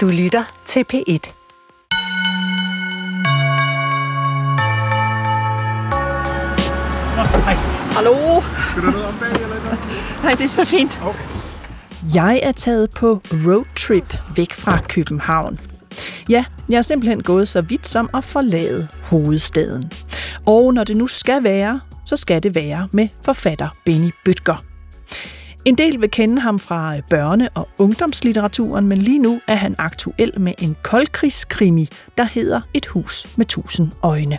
Du lytter til P1. Hej. Hallo. Skal du ned om bag eller noget? Nej, det er så fint. Okay. Jeg er taget på roadtrip væk fra København. Ja, jeg er simpelthen gået så vidt som at forlade hovedstaden. Og når det nu skal være, så skal det være med forfatter Benny Bødker. En del vil kende ham fra børne- og ungdomslitteraturen, men lige nu er han aktuel med en koldkrigskrimi, der hedder Et hus med tusind øjne.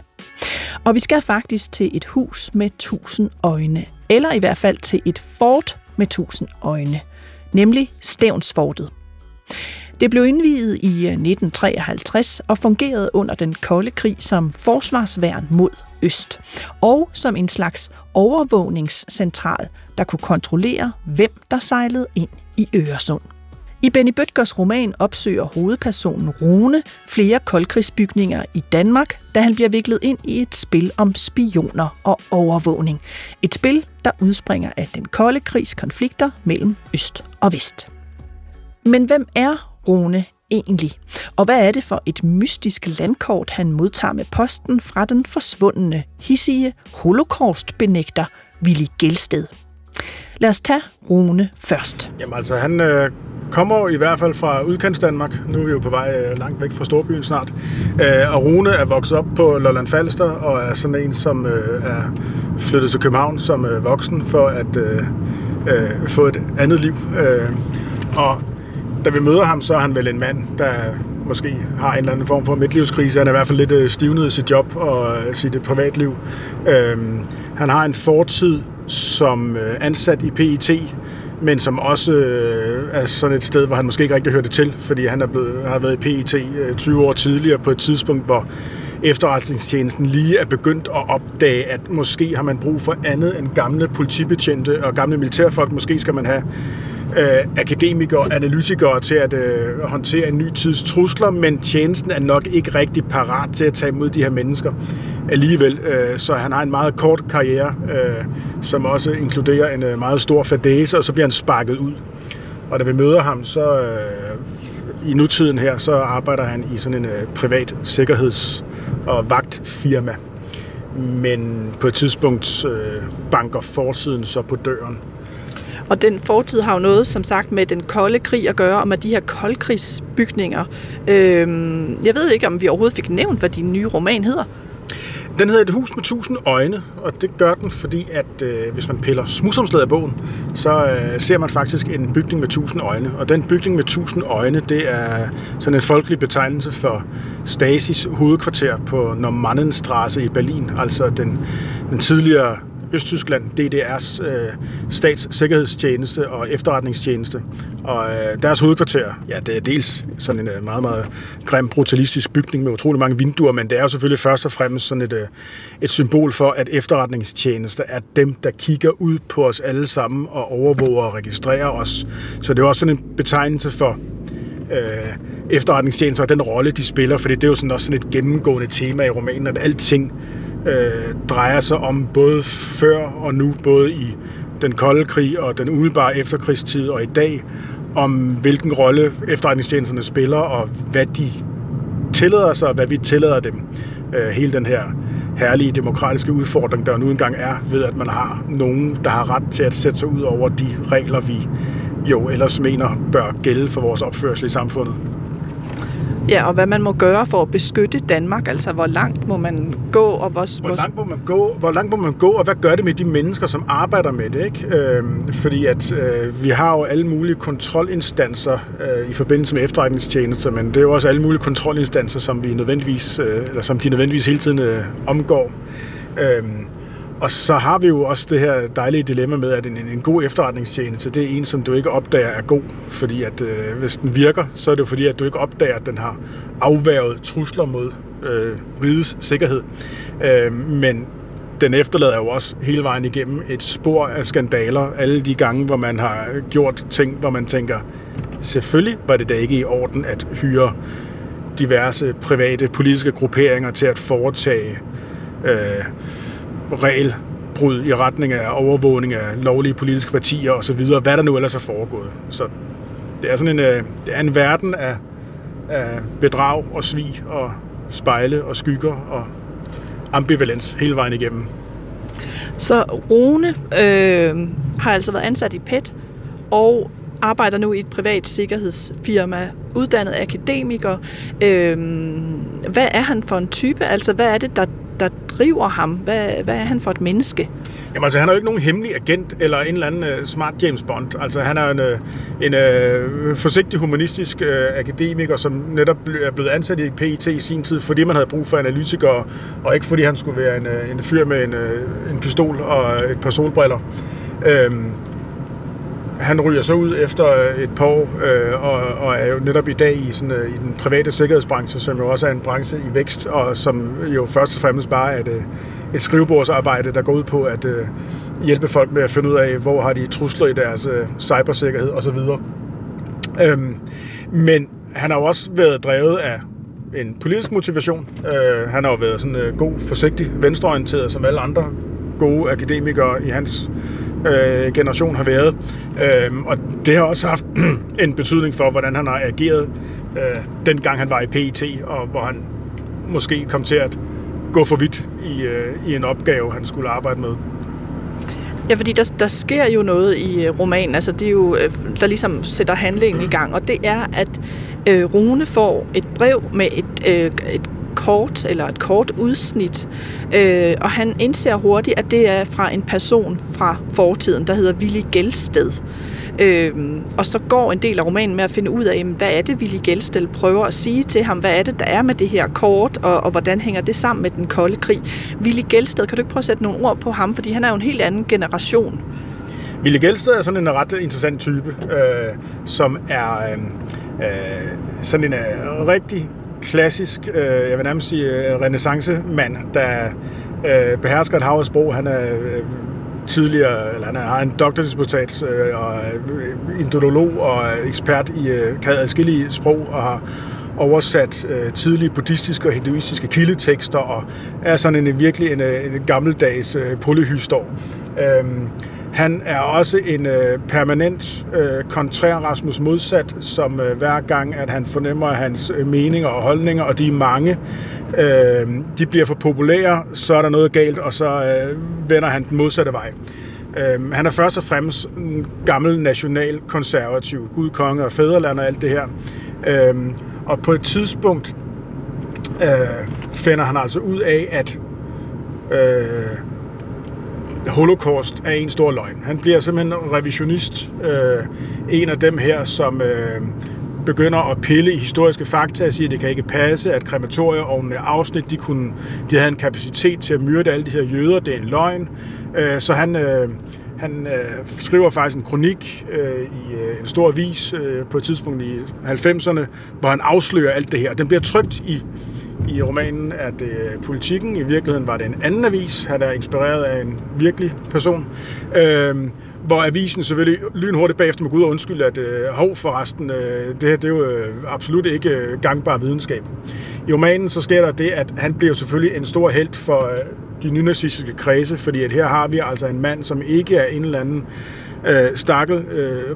Og vi skal faktisk til et hus med tusind øjne, eller i hvert fald til et fort med tusind øjne, nemlig Stevnsfortet. Det blev indviet i 1953 og fungerede under den kolde krig som forsvarsværn mod Øst, og som en slags overvågningscentral, der kunne kontrollere, hvem der sejlede ind i Øresund. I Benny Bødkers roman opsøger hovedpersonen Rune flere koldkrigsbygninger i Danmark, da han bliver viklet ind i et spil om spioner og overvågning. Et spil, der udspringer af den kolde krigs konflikter mellem Øst og Vest. Men hvem er Rune egentlig? Og hvad er det for et mystisk landkort, han modtager med posten fra den forsvundne, hissige holocaustbenægter Villy Gjelsted? Lad os tage Rune først. Jamen altså, han kommer i hvert fald fra udkantsdanmark. Nu er vi jo på vej langt væk fra storbyen snart. Og Rune er vokset op på Lolland Falster og er sådan en, som er flyttet til København som voksen for at få et andet liv. Og da vi møder ham, så er han vel en mand, der måske har en eller anden form for midtlivskrise. Han er i hvert fald lidt stivnet i sit job og sit privatliv. Han har en fortid som ansat i PET, men som også er sådan et sted, hvor han måske ikke rigtig hørte til, fordi han har været i PET 20 år tidligere på et tidspunkt, hvor efterretningstjenesten lige er begyndt at opdage, at måske har man brug for andet end gamle politibetjente og gamle militærfolk. Måske skal man have akademikere og analytikere til at håndtere en ny tids trusler, men tjenesten er nok ikke rigtig parat til at tage imod de her mennesker alligevel. Så han har en meget kort karriere, som også inkluderer en meget stor fadæse, og så bliver han sparket ud. Og da vi møder ham, så i nutiden her, så arbejder han i sådan en privat sikkerheds- og vagtfirma. Men på et tidspunkt banker fortiden så på døren. Og den fortid har jo noget, som sagt, med den kolde krig at gøre, og med de her koldkrigsbygninger. Jeg ved ikke, om vi overhovedet fik nævnt, hvad din nye roman hedder. Den hedder Et hus med tusind øjne, og det gør den, fordi at hvis man piller smudsomslaget af bogen, så ser man faktisk en bygning med tusind øjne. Og den bygning med tusind øjne, det er sådan en folkelig betegnelse for Stasis hovedkvarter på Normannenstrasse i Berlin, altså den tidligere Østtyskland, DDR's statssikkerhedstjeneste og efterretningstjeneste. Og deres hovedkvarter, ja, det er dels sådan en meget, meget grim, brutalistisk bygning med utrolig mange vinduer, men det er jo selvfølgelig først og fremmest sådan et symbol for, at efterretningstjenester er dem, der kigger ud på os alle sammen og overvåger og registrerer os. Så det er også sådan en betegnelse for efterretningstjenester og den rolle, de spiller, for det er jo sådan også sådan et gennemgående tema i romanen, at alting drejer sig om både før og nu, både i den kolde krig og den umiddelbare efterkrigstid og i dag, om hvilken rolle efterretningstjenesterne spiller og hvad de tillader sig og hvad vi tillader dem. Hele den her herlige demokratiske udfordring, der nu engang er ved, at man har nogen, der har ret til at sætte sig ud over de regler, vi jo ellers mener bør gælde for vores opførsel i samfundet. Ja, og hvad man må gøre for at beskytte Danmark, altså hvor langt må man gå, og hvor langt må man gå, og hvad gør det med de mennesker, som arbejder med det, ikke? Fordi at vi har jo alle mulige kontrolinstanser i forbindelse med efterretningstjenester, men det er jo også alle mulige kontrolinstanser, som vi nødvendigvis, eller som de nødvendigvis hele tiden omgår. Og så har vi jo også det her dejlige dilemma med, at en god efterretningstjeneste, det er en, som du ikke opdager er god. Fordi at hvis den virker, så er det jo fordi, at du ikke opdager, at den har afværget trusler mod rigets sikkerhed. Men den efterlader jo også hele vejen igennem et spor af skandaler. Alle de gange, hvor man har gjort ting, hvor man tænker, selvfølgelig var det da ikke i orden at hyre diverse private politiske grupperinger til at foretage regelbrud i retning af overvågning af lovlige politiske partier osv., hvad der nu ellers er foregået. Så det er sådan en verden af bedrag og svig og spejle og skygger og ambivalens hele vejen igennem. Så Rune har altså været ansat i PET og arbejder nu i et privat sikkerhedsfirma, uddannet akademiker. Hvad er han for en type? Altså, hvad er det, der driver ham? Hvad er han for et menneske? Jamen altså, han er jo ikke nogen hemmelig agent eller en eller anden smart James Bond. Altså, han er en forsigtig humanistisk akademiker, som netop er blevet ansat i PET i sin tid, fordi man havde brug for analytikere, og ikke fordi han skulle være en fyr med en pistol og et par solbriller. Han ryger så ud efter et par år, og er jo netop i dag i den private sikkerhedsbranche, som jo også er en branche i vækst, og som jo først og fremmest bare er et skrivebordsarbejde, der går ud på at hjælpe folk med at finde ud af, hvor har de trusler i deres cybersikkerhed osv. Men han har jo også været drevet af en politisk motivation. Han har jo været sådan god, forsigtig, venstreorienteret, som alle andre gode akademikere i hans generation har været, og det har også haft en betydning for, hvordan han har ageret, dengang han var i PET, og hvor han måske kom til at gå for vidt i en opgave, han skulle arbejde med. Ja, fordi der sker jo noget i romanen, altså det er jo, der ligesom sætter handlingen i gang, og det er, at Rune får et brev med et kort eller et kort udsnit, og han indser hurtigt, at det er fra en person fra fortiden, der hedder Villy Gjelsted. Og så går en del af romanen med at finde ud af, jamen, hvad er det, Villy Gjelsted prøver at sige til ham, hvad er det, der er med det her kort, og hvordan hænger det sammen med den kolde krig. Villy Gjelsted, kan du ikke prøve at sætte nogle ord på ham, fordi han er jo en helt anden generation. Villy Gjelsted er sådan en ret interessant type, som er sådan en rigtig klassisk, jeg vil nærmest sige renæssancemand, der behersker et hav af sprog. Han er tidligere, eller han har en doktordisputats og indolog og ekspert i adskillige sprog og har oversat tidlige buddhistiske og hinduistiske kildetekster og er sådan en virkelig en gammeldags polyhystor. Han er også en permanent kontrær Rasmus modsat, som hver gang, at han fornemmer, at hans meninger og holdninger, og de er mange, de bliver for populære, så er der noget galt, og så vender han den modsatte vej. Han er først og fremmest en gammel nationalkonservativ, Gud, konge og fædreland og alt det her. Og på et tidspunkt finder han altså ud af, at Holocaust er en stor løgn. Han bliver simpelthen revisionist. En af dem her, som begynder at pille i historiske fakta og siger, at det kan ikke passe, at krematorieovnene afsnit, de havde en kapacitet til at myrde alle de her jøder. Det er en løgn. Så han skriver faktisk en kronik i en stor avis på et tidspunkt i 90'erne, hvor han afslører alt det her. Den bliver trykt i romanen er det Politikken. I virkeligheden var det en anden avis. Han er inspireret af en virkelig person. Hvor avisen selvfølgelig lynhurtigt bagefter må gå ud og undskylde, at hov forresten, det her det er jo absolut ikke gangbar videnskab. I romanen så sker der det, at han bliver selvfølgelig en stor helt for de nynazistiske kredse, fordi at her har vi altså en mand, som ikke er en eller anden stakkel,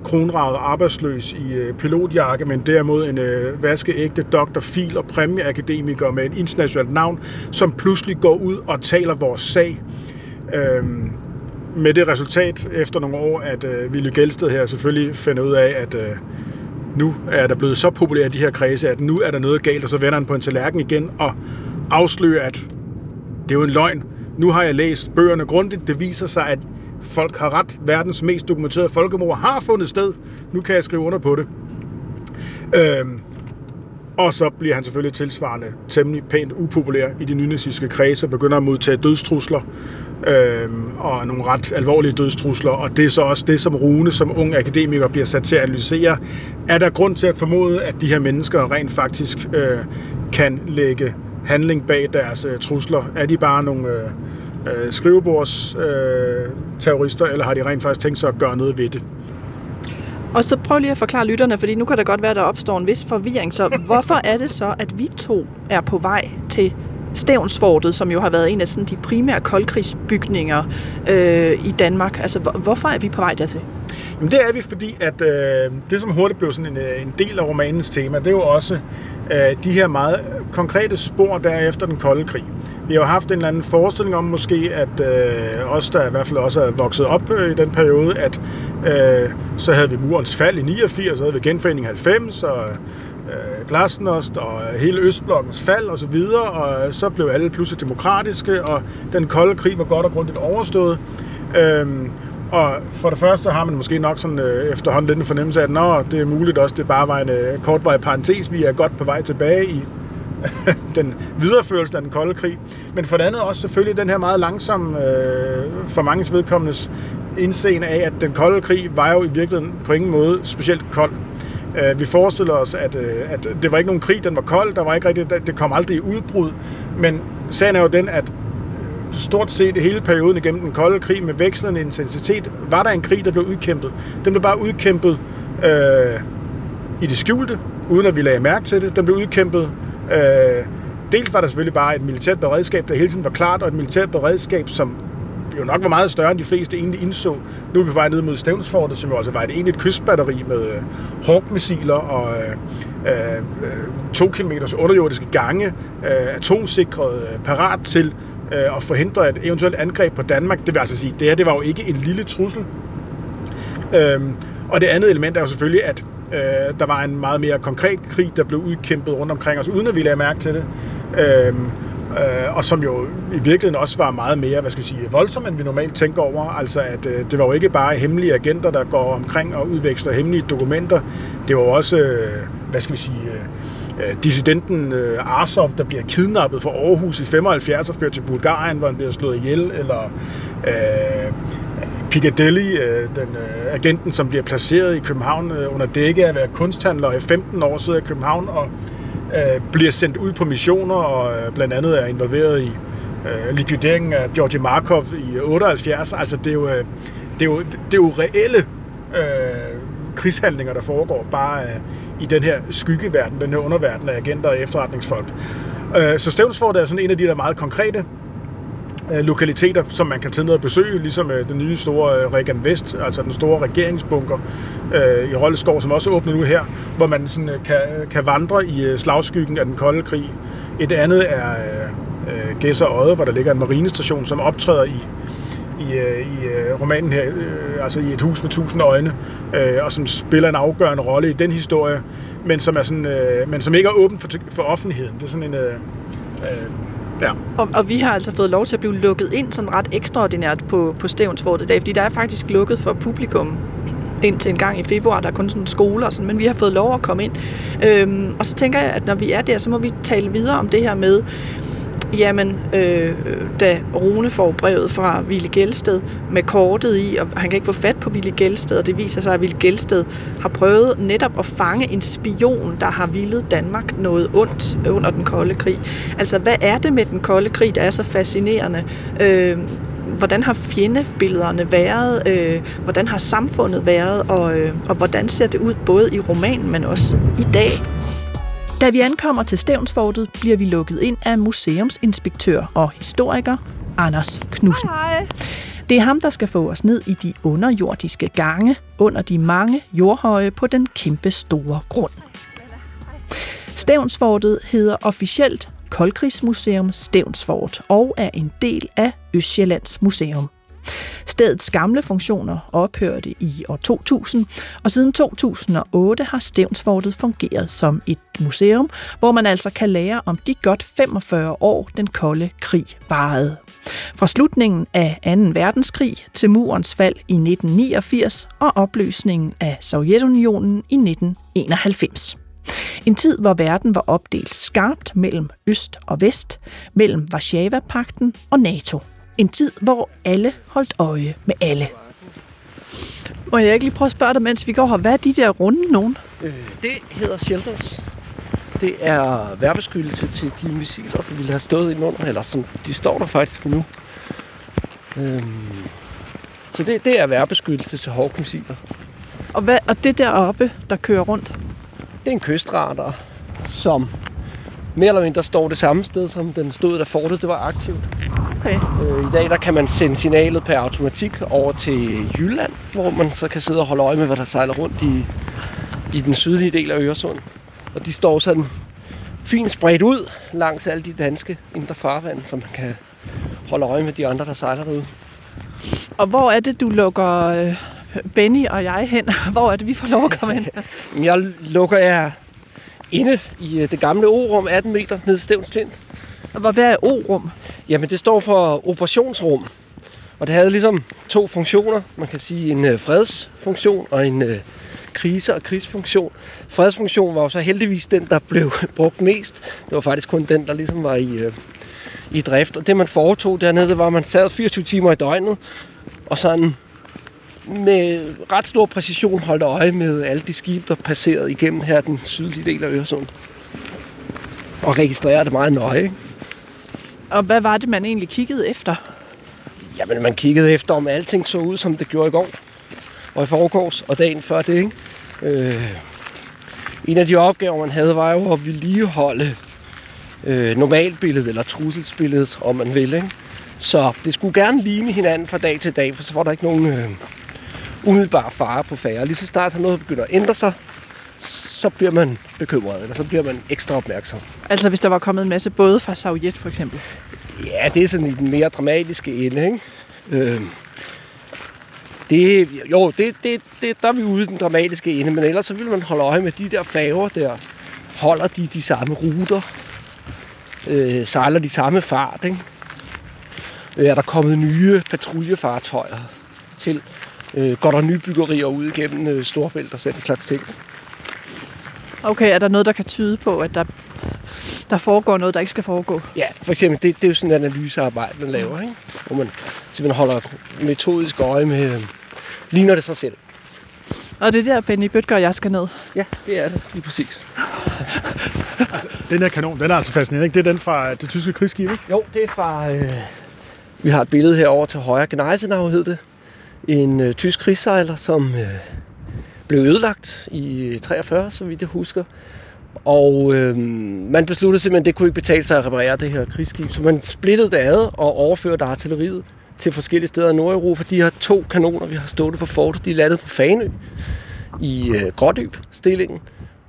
kronraget arbejdsløs i pilotjakke, men derimod en vaskeægte doktor, fil og præmieakademiker med et internationalt navn, som pludselig går ud og taler vores sag. Med det resultat efter nogle år, at Villy Gjelsted her selvfølgelig finder ud af, at nu er der blevet så populære de her kredse, at nu er der noget galt, og så vender han på en tallerken igen og afslører, at det er jo en løgn. Nu har jeg læst bøgerne grundigt. Det viser sig, at folk har ret. Verdens mest dokumenterede folkemord har fundet sted. Nu kan jeg skrive under på det. Og så bliver han selvfølgelig tilsvarende temmelig pænt upopulær i de nynazistiske kredse og begynder at modtage dødstrusler og nogle ret alvorlige dødstrusler. Og det er så også det, som Rune som ung akademiker bliver sat til at analysere. Er der grund til at formode, at de her mennesker rent faktisk kan lægge handling bag deres trusler? Er de bare nogle skrivebordsterrorister, eller har de rent faktisk tænkt sig at gøre noget ved det? Og så prøv lige at forklare lytterne, fordi nu kan det godt være, at der opstår en vis forvirring. Så hvorfor er det så, at vi to er på vej til Stevnsfortet, som jo har været en af sådan de primære koldkrigsbygninger i Danmark. Altså, hvorfor er vi på vej dertil? Jamen, det er vi, fordi at det, som hurtigt blev sådan en del af romanens tema, det er jo også de her meget konkrete spor derefter den kolde krig. Vi har jo haft en eller anden forestilling om måske, at os, der i hvert fald også er vokset op i den periode, at så havde vi murens fald i 89, så havde vi genforeningen 90, og Glasnost og hele Østblokkens fald og så videre, og så blev alle pludselig demokratiske, og den kolde krig var godt og grundigt overstået. Og for det første har man måske nok sådan efterhånden lidt en fornemmelse af, at nå, det er muligt også, det bare var en kortvarig parentes, vi er godt på vej tilbage i den videreførelse af den kolde krig. Men for det andet også selvfølgelig den her meget langsomme, for manges vedkommendes indseende af, at den kolde krig var jo i virkeligheden på ingen måde specielt kold. Vi forestiller os, at det var ikke nogen krig, den var kold, der var ikke rigtigt, det kom aldrig i udbrud, men sagen er jo den, at stort set hele perioden igennem den kolde krig med vekslende intensitet, var der en krig, der blev udkæmpet. Den blev bare udkæmpet i det skjulte, uden at vi lagde mærke til det. Den blev udkæmpet. Dels var der selvfølgelig bare et militært beredskab, der hele tiden var klart, og et militært beredskab, som jo nok var meget større, end de fleste egentlig indså. Nu er vi på vej ned mod Stevnsfortet, som jo altså var et egentligt kystbatteri med Hawk-missiler og 2 kilometers underjordiske gange, atomsikret, parat til og forhindre et eventuelt angreb på Danmark. Det vil altså sige, at det her det var jo ikke en lille trussel. Og det andet element er jo selvfølgelig, at der var en meget mere konkret krig, der blev udkæmpet rundt omkring os, uden at vi lagde mærke til det. Og som jo i virkeligheden også var meget mere, voldsom, end vi normalt tænker over. Altså, at det var jo ikke bare hemmelige agenter, der går omkring og udveksler hemmelige dokumenter. Det var også, dissidenten Arsov, der bliver kidnappet fra Aarhus i 75 og ført til Bulgarien, hvor han bliver slået ihjel, eller Piccadilly, agenten, som bliver placeret i København under dække af at være kunsthandler i 15 år, sidder i København og bliver sendt ud på missioner og blandt andet er involveret i likvideringen af Georgi Markov i 78. Altså, det er jo reelle krigshandlinger, der foregår bare i den her skyggeverden, den her underverden af agenter og efterretningsfolk. Så Stevnsfortet er sådan en af de der meget konkrete lokaliteter, som man kan tage ned og besøge, ligesom den nye store Regan Vest, altså den store regeringsbunker i Rold Skov, som også åbner nu her, hvor man sådan kan vandre i slagskyggen af den kolde krig. Et andet er Gedser Odde, hvor der ligger en marinestation, som optræder i romanen her, altså i Et hus med tusind øjne, og som spiller en afgørende rolle i den historie, men som er sådan, men som ikke er åben for offentligheden. Det er sådan en ja. Og vi har altså fået lov til at blive lukket ind sådan ret ekstraordinært på Stevnsfortet i dag, fordi der er faktisk lukket for publikum indtil en gang i februar, der er kun sådan skoler og sådan, men vi har fået lov at komme ind. Og så tænker jeg, at når vi er der, så må vi tale videre om det her med, jamen, da Rune får brevet fra Villy Gjelsted med kortet i, og han kan ikke få fat på Villy Gjelsted, og det viser sig, at Villy Gjelsted har prøvet netop at fange en spion, der har villet Danmark noget ondt under den kolde krig. Altså, hvad er det med den kolde krig, der er så fascinerende? Hvordan har fjendebillederne været? Hvordan har samfundet været? Og hvordan ser det ud både i romanen, men også i dag? Da vi ankommer til Stevnsfortet, bliver vi lukket ind af museumsinspektør og historiker Anders Knudsen. Hej. Det er ham, der skal få os ned i de underjordiske gange under de mange jordhøje på den kæmpe store grund. Stevnsfortet hedder officielt Koldkrigsmuseum Stevnsfort og er en del af Østjyllands Museum. Stedets gamle funktioner ophørte i år 2000, og siden 2008 har Stevnsfortet fungeret som et museum, hvor man altså kan lære om de godt 45 år, den kolde krig varede. Fra slutningen af 2. verdenskrig til murens fald i 1989 og opløsningen af Sovjetunionen i 1991. En tid, hvor verden var opdelt skarpt mellem øst og vest, mellem Warszawapagten og NATO. En tid, hvor alle holdt øje med alle. Må jeg ikke lige prøve at spørge dig, mens vi går her, hvad er de der runde nogen? Det hedder shelters. Det er vejrbeskyttelse til de missiler, der ville have stået indenunder, eller sådan, de står der faktisk nu. Så det er vejrbeskyttelse til Hawk-missiler. Og det deroppe, der kører rundt? Det er en kystradar, som mere eller mindre står det samme sted, som den stod, da fortet det var aktivt. Okay. I dag der kan man sende signalet per automatik over til Jylland, hvor man så kan sidde og holde øje med, hvad der sejler rundt i den sydlige del af Øresund. Og de står sådan fint spredt ud langs alle de danske indre farvand, som man kan holde øje med de andre, der sejler derude. Og hvor er det, du lukker Benny og jeg hen? Hvor er det, vi får lov at komme hen? Jeg lukker jer inde i det gamle O-rum, 18 meter ned i Stevns Klint. Og hvad er O-rum? Jamen, det står for operationsrum. Og det havde ligesom to funktioner. Man kan sige en fredsfunktion og en krise- og krigsfunktion. Fredsfunktion var jo så heldigvis den, der blev brugt mest. Det var faktisk kun den, der ligesom var i drift. Og det, man foretog dernede, det var, at man sad 24 timer i døgnet, og sådan med ret stor præcision holdt øje med alle de skibe, der passerede igennem her den sydlige del af Øresund. Og registrerede det meget nøje, ikke? Og hvad var det, man egentlig kiggede efter? Jamen, man kiggede efter, om alting så ud, som det gjorde i går, og i forgårs, og dagen før det, ikke? En af de opgaver, man havde, var jo at vedligeholde normalbilledet, eller trusselsbilledet, om man vil, ikke? Så det skulle gerne ligne hinanden fra dag til dag, for så var der ikke nogen umiddelbare fare på færre. Lige så snart noget begynder at ændre sig, så bliver man bekymret, eller så bliver man ekstra opmærksom. Altså hvis der var kommet en masse både fra Sovjet for eksempel? Ja, det er sådan i den mere dramatiske ende, ikke? Der er vi ude i den dramatiske ende, men ellers så ville man holde øje med de der færger der. Holder de samme ruter? Sejler de samme fart, ikke? Er der kommet nye patruljefartøjer til? Går der nye byggerier ud igennem Storebælt og sådan en slags ting? Okay, er der noget, der kan tyde på, at der foregår noget, der ikke skal foregå? Ja, for eksempel, det er jo sådan en analysearbejde, man laver, ikke? Hvor man simpelthen holder metodisk øje med, ligner det sig selv. Og det er der, Benny Bødker og jeg skal ned? Ja, det er det, lige præcis. Altså, den her kanon, den er altså fascinerende, ikke? Det er den fra det tyske krigsskib, ikke? Jo, det er fra... Vi har et billede herovre til højre. Gneisenau hed det. En tysk krigssejler, som blev ødelagt i 43, så vidt jeg husker. Og man besluttede simpelthen, at det kunne ikke betale sig at reparere det her krigsskib. Så man splittede det ad og overførte artilleriet til forskellige steder i Nordeuropa. De her to kanoner, vi har stået på fortet, de landede på Fanø i Grådyb-stillingen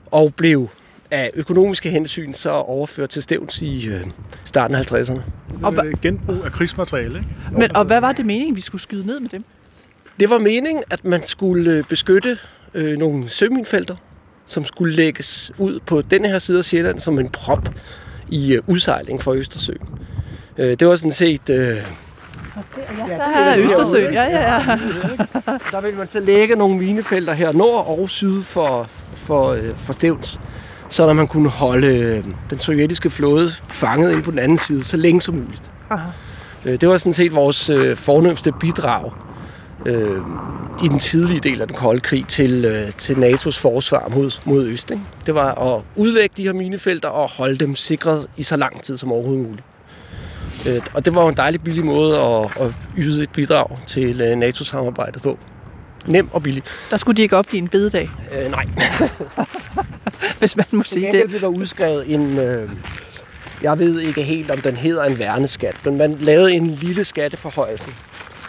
og blev af økonomiske hensyn så overført til Stevns i starten af 50'erne. Og genbrug af krigsmateriale, ikke? Men, og hvad var det meningen, vi skulle skyde ned med dem? Det var meningen, at man skulle beskytte nogle søminefelter, som skulle lægges ud på den her side af Sjælland som en prop i udsejling fra Østersøen. Det var sådan set... Der er Østersøen, ja. Der ville man så lægge nogle minefelter her nord og syd for Stevns, så man kunne holde den sovjetiske flåde fanget ind på den anden side så længe som muligt. Aha. Det var sådan set vores fornemmeste bidrag i den tidlige del af den kolde krig til NATO's forsvar mod Øst, ikke? Det var at udlægge de her minefelter og holde dem sikret i så lang tid som overhovedet muligt. Og det var jo en dejlig billig måde at yde et bidrag til NATO-samarbejdet på. Nem og billig. Der skulle de ikke opgive en bededag? Nej. Hvis man må sige det. Det var udskrevet en... jeg ved ikke helt, om den hedder en værneskat, men man lavede en lille skatteforhøjelse,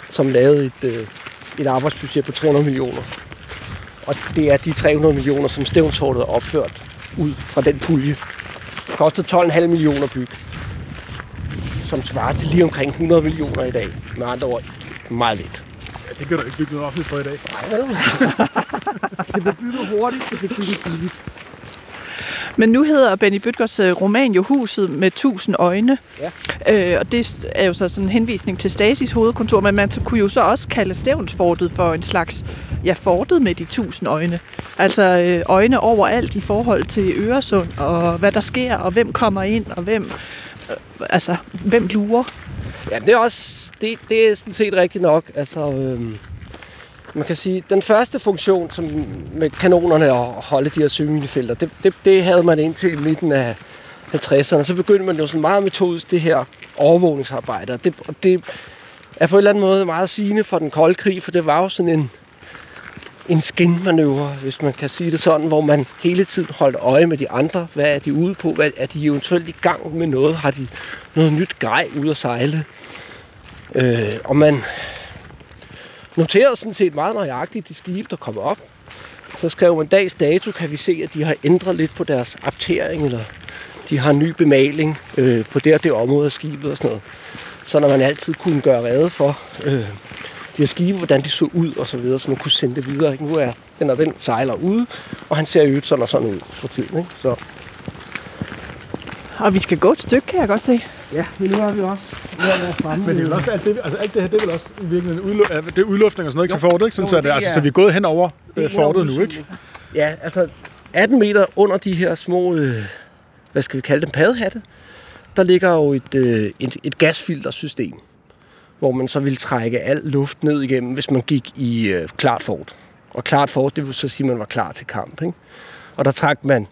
som lavede et arbejdsbudget på 300 millioner. Og det er de 300 millioner, som Stevnsfortet er opført ud fra den pulje. Det kostede 12,5 millioner byg, som svarer til lige omkring 100 millioner i dag. Med andre ord, meget lidt. Ja, det kan du ikke bygge noget offentligt for i dag. Nej, vel? Det blev bygget hurtigt, det blev bygget billigt. Men nu hedder Benny Bødkers roman jo Huset med tusind øjne, ja. Og det er jo så sådan en henvisning til Stasis hovedkontor, men man kunne jo så også kalde Stevnsfortet for en slags, ja, fortet med de tusind øjne. Altså øjne overalt i forhold til Øresund, og hvad der sker, og hvem kommer ind, og hvem lurer. Ja, det er også, det er sådan set rigtigt nok, altså... Man kan sige, den første funktion som med kanonerne og holde de her søminefelter, det havde man indtil midten af 50'erne. Så begyndte man jo sådan meget metodisk det her overvågningsarbejde. Og det er på en eller anden måde meget sigende for den kolde krig, for det var jo sådan en en skinmanøvre, hvis man kan sige det sådan, hvor man hele tiden holdt øje med de andre. Hvad er de ude på? Hvad er de eventuelt i gang med noget? Har de noget nyt grej ude at sejle? Og man noterede sådan set meget nøjagtigt de skibe, der kommer op. Så skrev man dags dato, kan vi se, at de har ændret lidt på deres aptering, eller de har en ny bemaling på det område af skibet og sådan noget. Så når man altid kunne gøre rede for de her skibe, hvordan de så ud og så videre, så man kunne sende det videre. Ikke? Nu er den og den sejler ude, og han ser jo sådan og sådan ud for tiden. Ikke? Så. Og vi skal gå et stykke, kan jeg godt se. Ja, men nu er vi også fremme. Men det vil også, alt det her, det vil også virkelig en udluftning og sådan noget, ikke, til fortet, ikke? Sådan, så, så vi er gået hen over fortet nu, ikke? Ja, altså 18 meter under de her små, hvad skal vi kalde dem, paddehatte, der ligger jo et gasfiltersystem, hvor man så ville trække al luft ned igennem, hvis man gik i klart fort. Og klart fort, det vil så sige, at man var klar til kamp, ikke? Og der trak man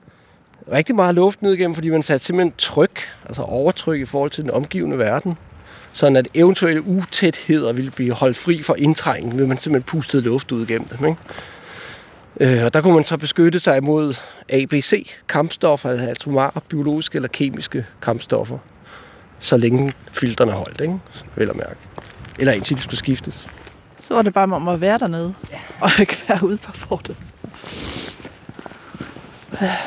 rigtig meget luft ned igennem, fordi man satte simpelthen tryk, altså overtryk i forhold til den omgivende verden, sådan at eventuelle utætheder ville blive holdt fri for indtrængen, ved man simpelthen pustede luft ud igennem dem, ikke? Og der kunne man så beskytte sig imod ABC-kampstoffer, altså atomare, biologiske eller kemiske kampstoffer, så længe filterne holdt, ikke? Vel at mærke. Eller indtil de skulle skiftes. Så var det bare om at være dernede, og ikke være ude på fortet.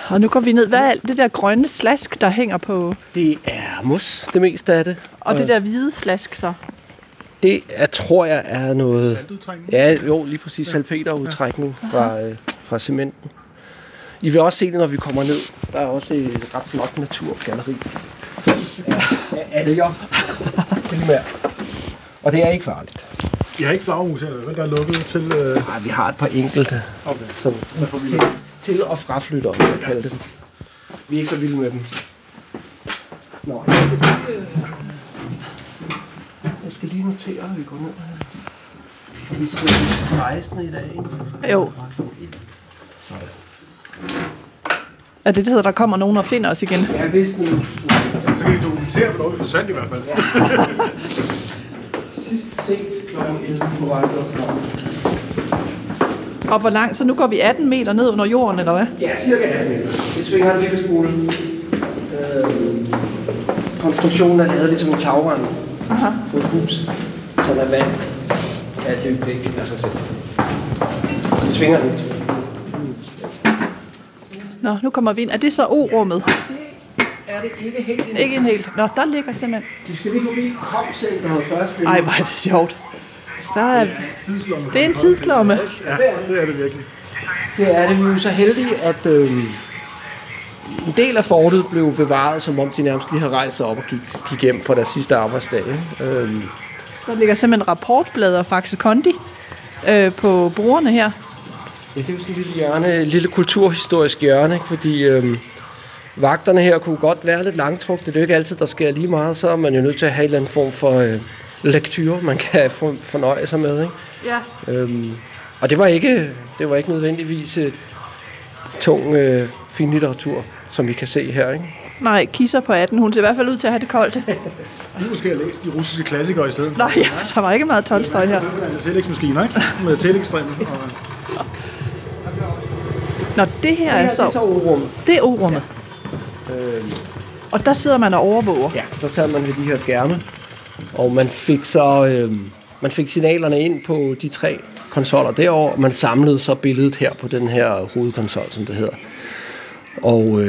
Og nu går vi ned. Hvad er det der grønne slask, der hænger på? Det er mos, det meste af det. Og det der hvide slask så? Det er, tror jeg, er noget... Saltudtrækning? Ja, jo, lige præcis. Salpeterudtrækning fra cementen. I vil også se det, når vi kommer ned. Der er også et ret flot naturgalleri. Ja, det gør. Og det er ikke farligt. Jeg har ikke flagermus her, der er lukket til... Nej, vi har et par enkelte. Okay. Sådan. Til og fraflytter, vil jeg kalde det. Vi er ikke så vilde med dem. Nå, jeg skal lige notere, at vi går ned her. Vi skal til 16 i dag, ikke? Jo. Er det hedder, der kommer nogen og finder os igen? Ja, hvis nu. Så kan vi dokumentere, hvor vi får sandt i hvert fald. Ja. Sidst set kl. 11 på vejret. Og hvor langt? Så nu går vi 18 meter ned under jorden, eller hvad? Ja, cirka 18 meter. Det svinger en lille smule. Konstruktionen er lavet ligesom en tagrende. Aha. På et hus, så der er vand af et højt væk af sig selv. Så det svinger lidt. Nå, nu kommer vi ind. Er det så O-rummet? Det er det ikke helt endnu. Ikke en helt. Nå, der ligger simpelthen. Vi skal lige forbi Kopcenteret først. Ej, hvor er det sjovt. Der er... Det er en tidslomme. Ja, det er det virkelig. Det er det. Vi er jo så heldige, at en del af fortet blev bevaret, som om de nærmest lige havde rejst sig op og gik hjem fra deres sidste arbejdsdag. Der ligger simpelthen rapportblader fra Faxe Kondi på bordene her. Ja, det er jo sådan et lille kulturhistorisk hjørne, ikke? Fordi vagterne her kunne godt være lidt langtrukne. Det er jo ikke altid, der sker lige meget, så er man jo nødt til at have en eller anden form for lektyr, man kan fornøje sig med, ikke? Ja. Og det var ikke nødvendigvis tung... fin litteratur, som vi kan se her, ikke? Nej, Kisser på 18. Hun ser i hvert fald ud til at have det koldt. Nu skal jeg læse de russiske klassikere i stedet. Nej, ja, der var ikke meget Tolstoj her. Telex-maskiner, ikke? Med telex-strømmen. Og... Nå, det her er så... Det er O-rummet. Ja. Og der sidder man og overvåger. Ja, der sidder man ved de her skærme. Og man fik så... Man fik signalerne ind på de tre konsoller derovre, og man samlede så billedet her på den her hovedkonsol, som det hedder. Og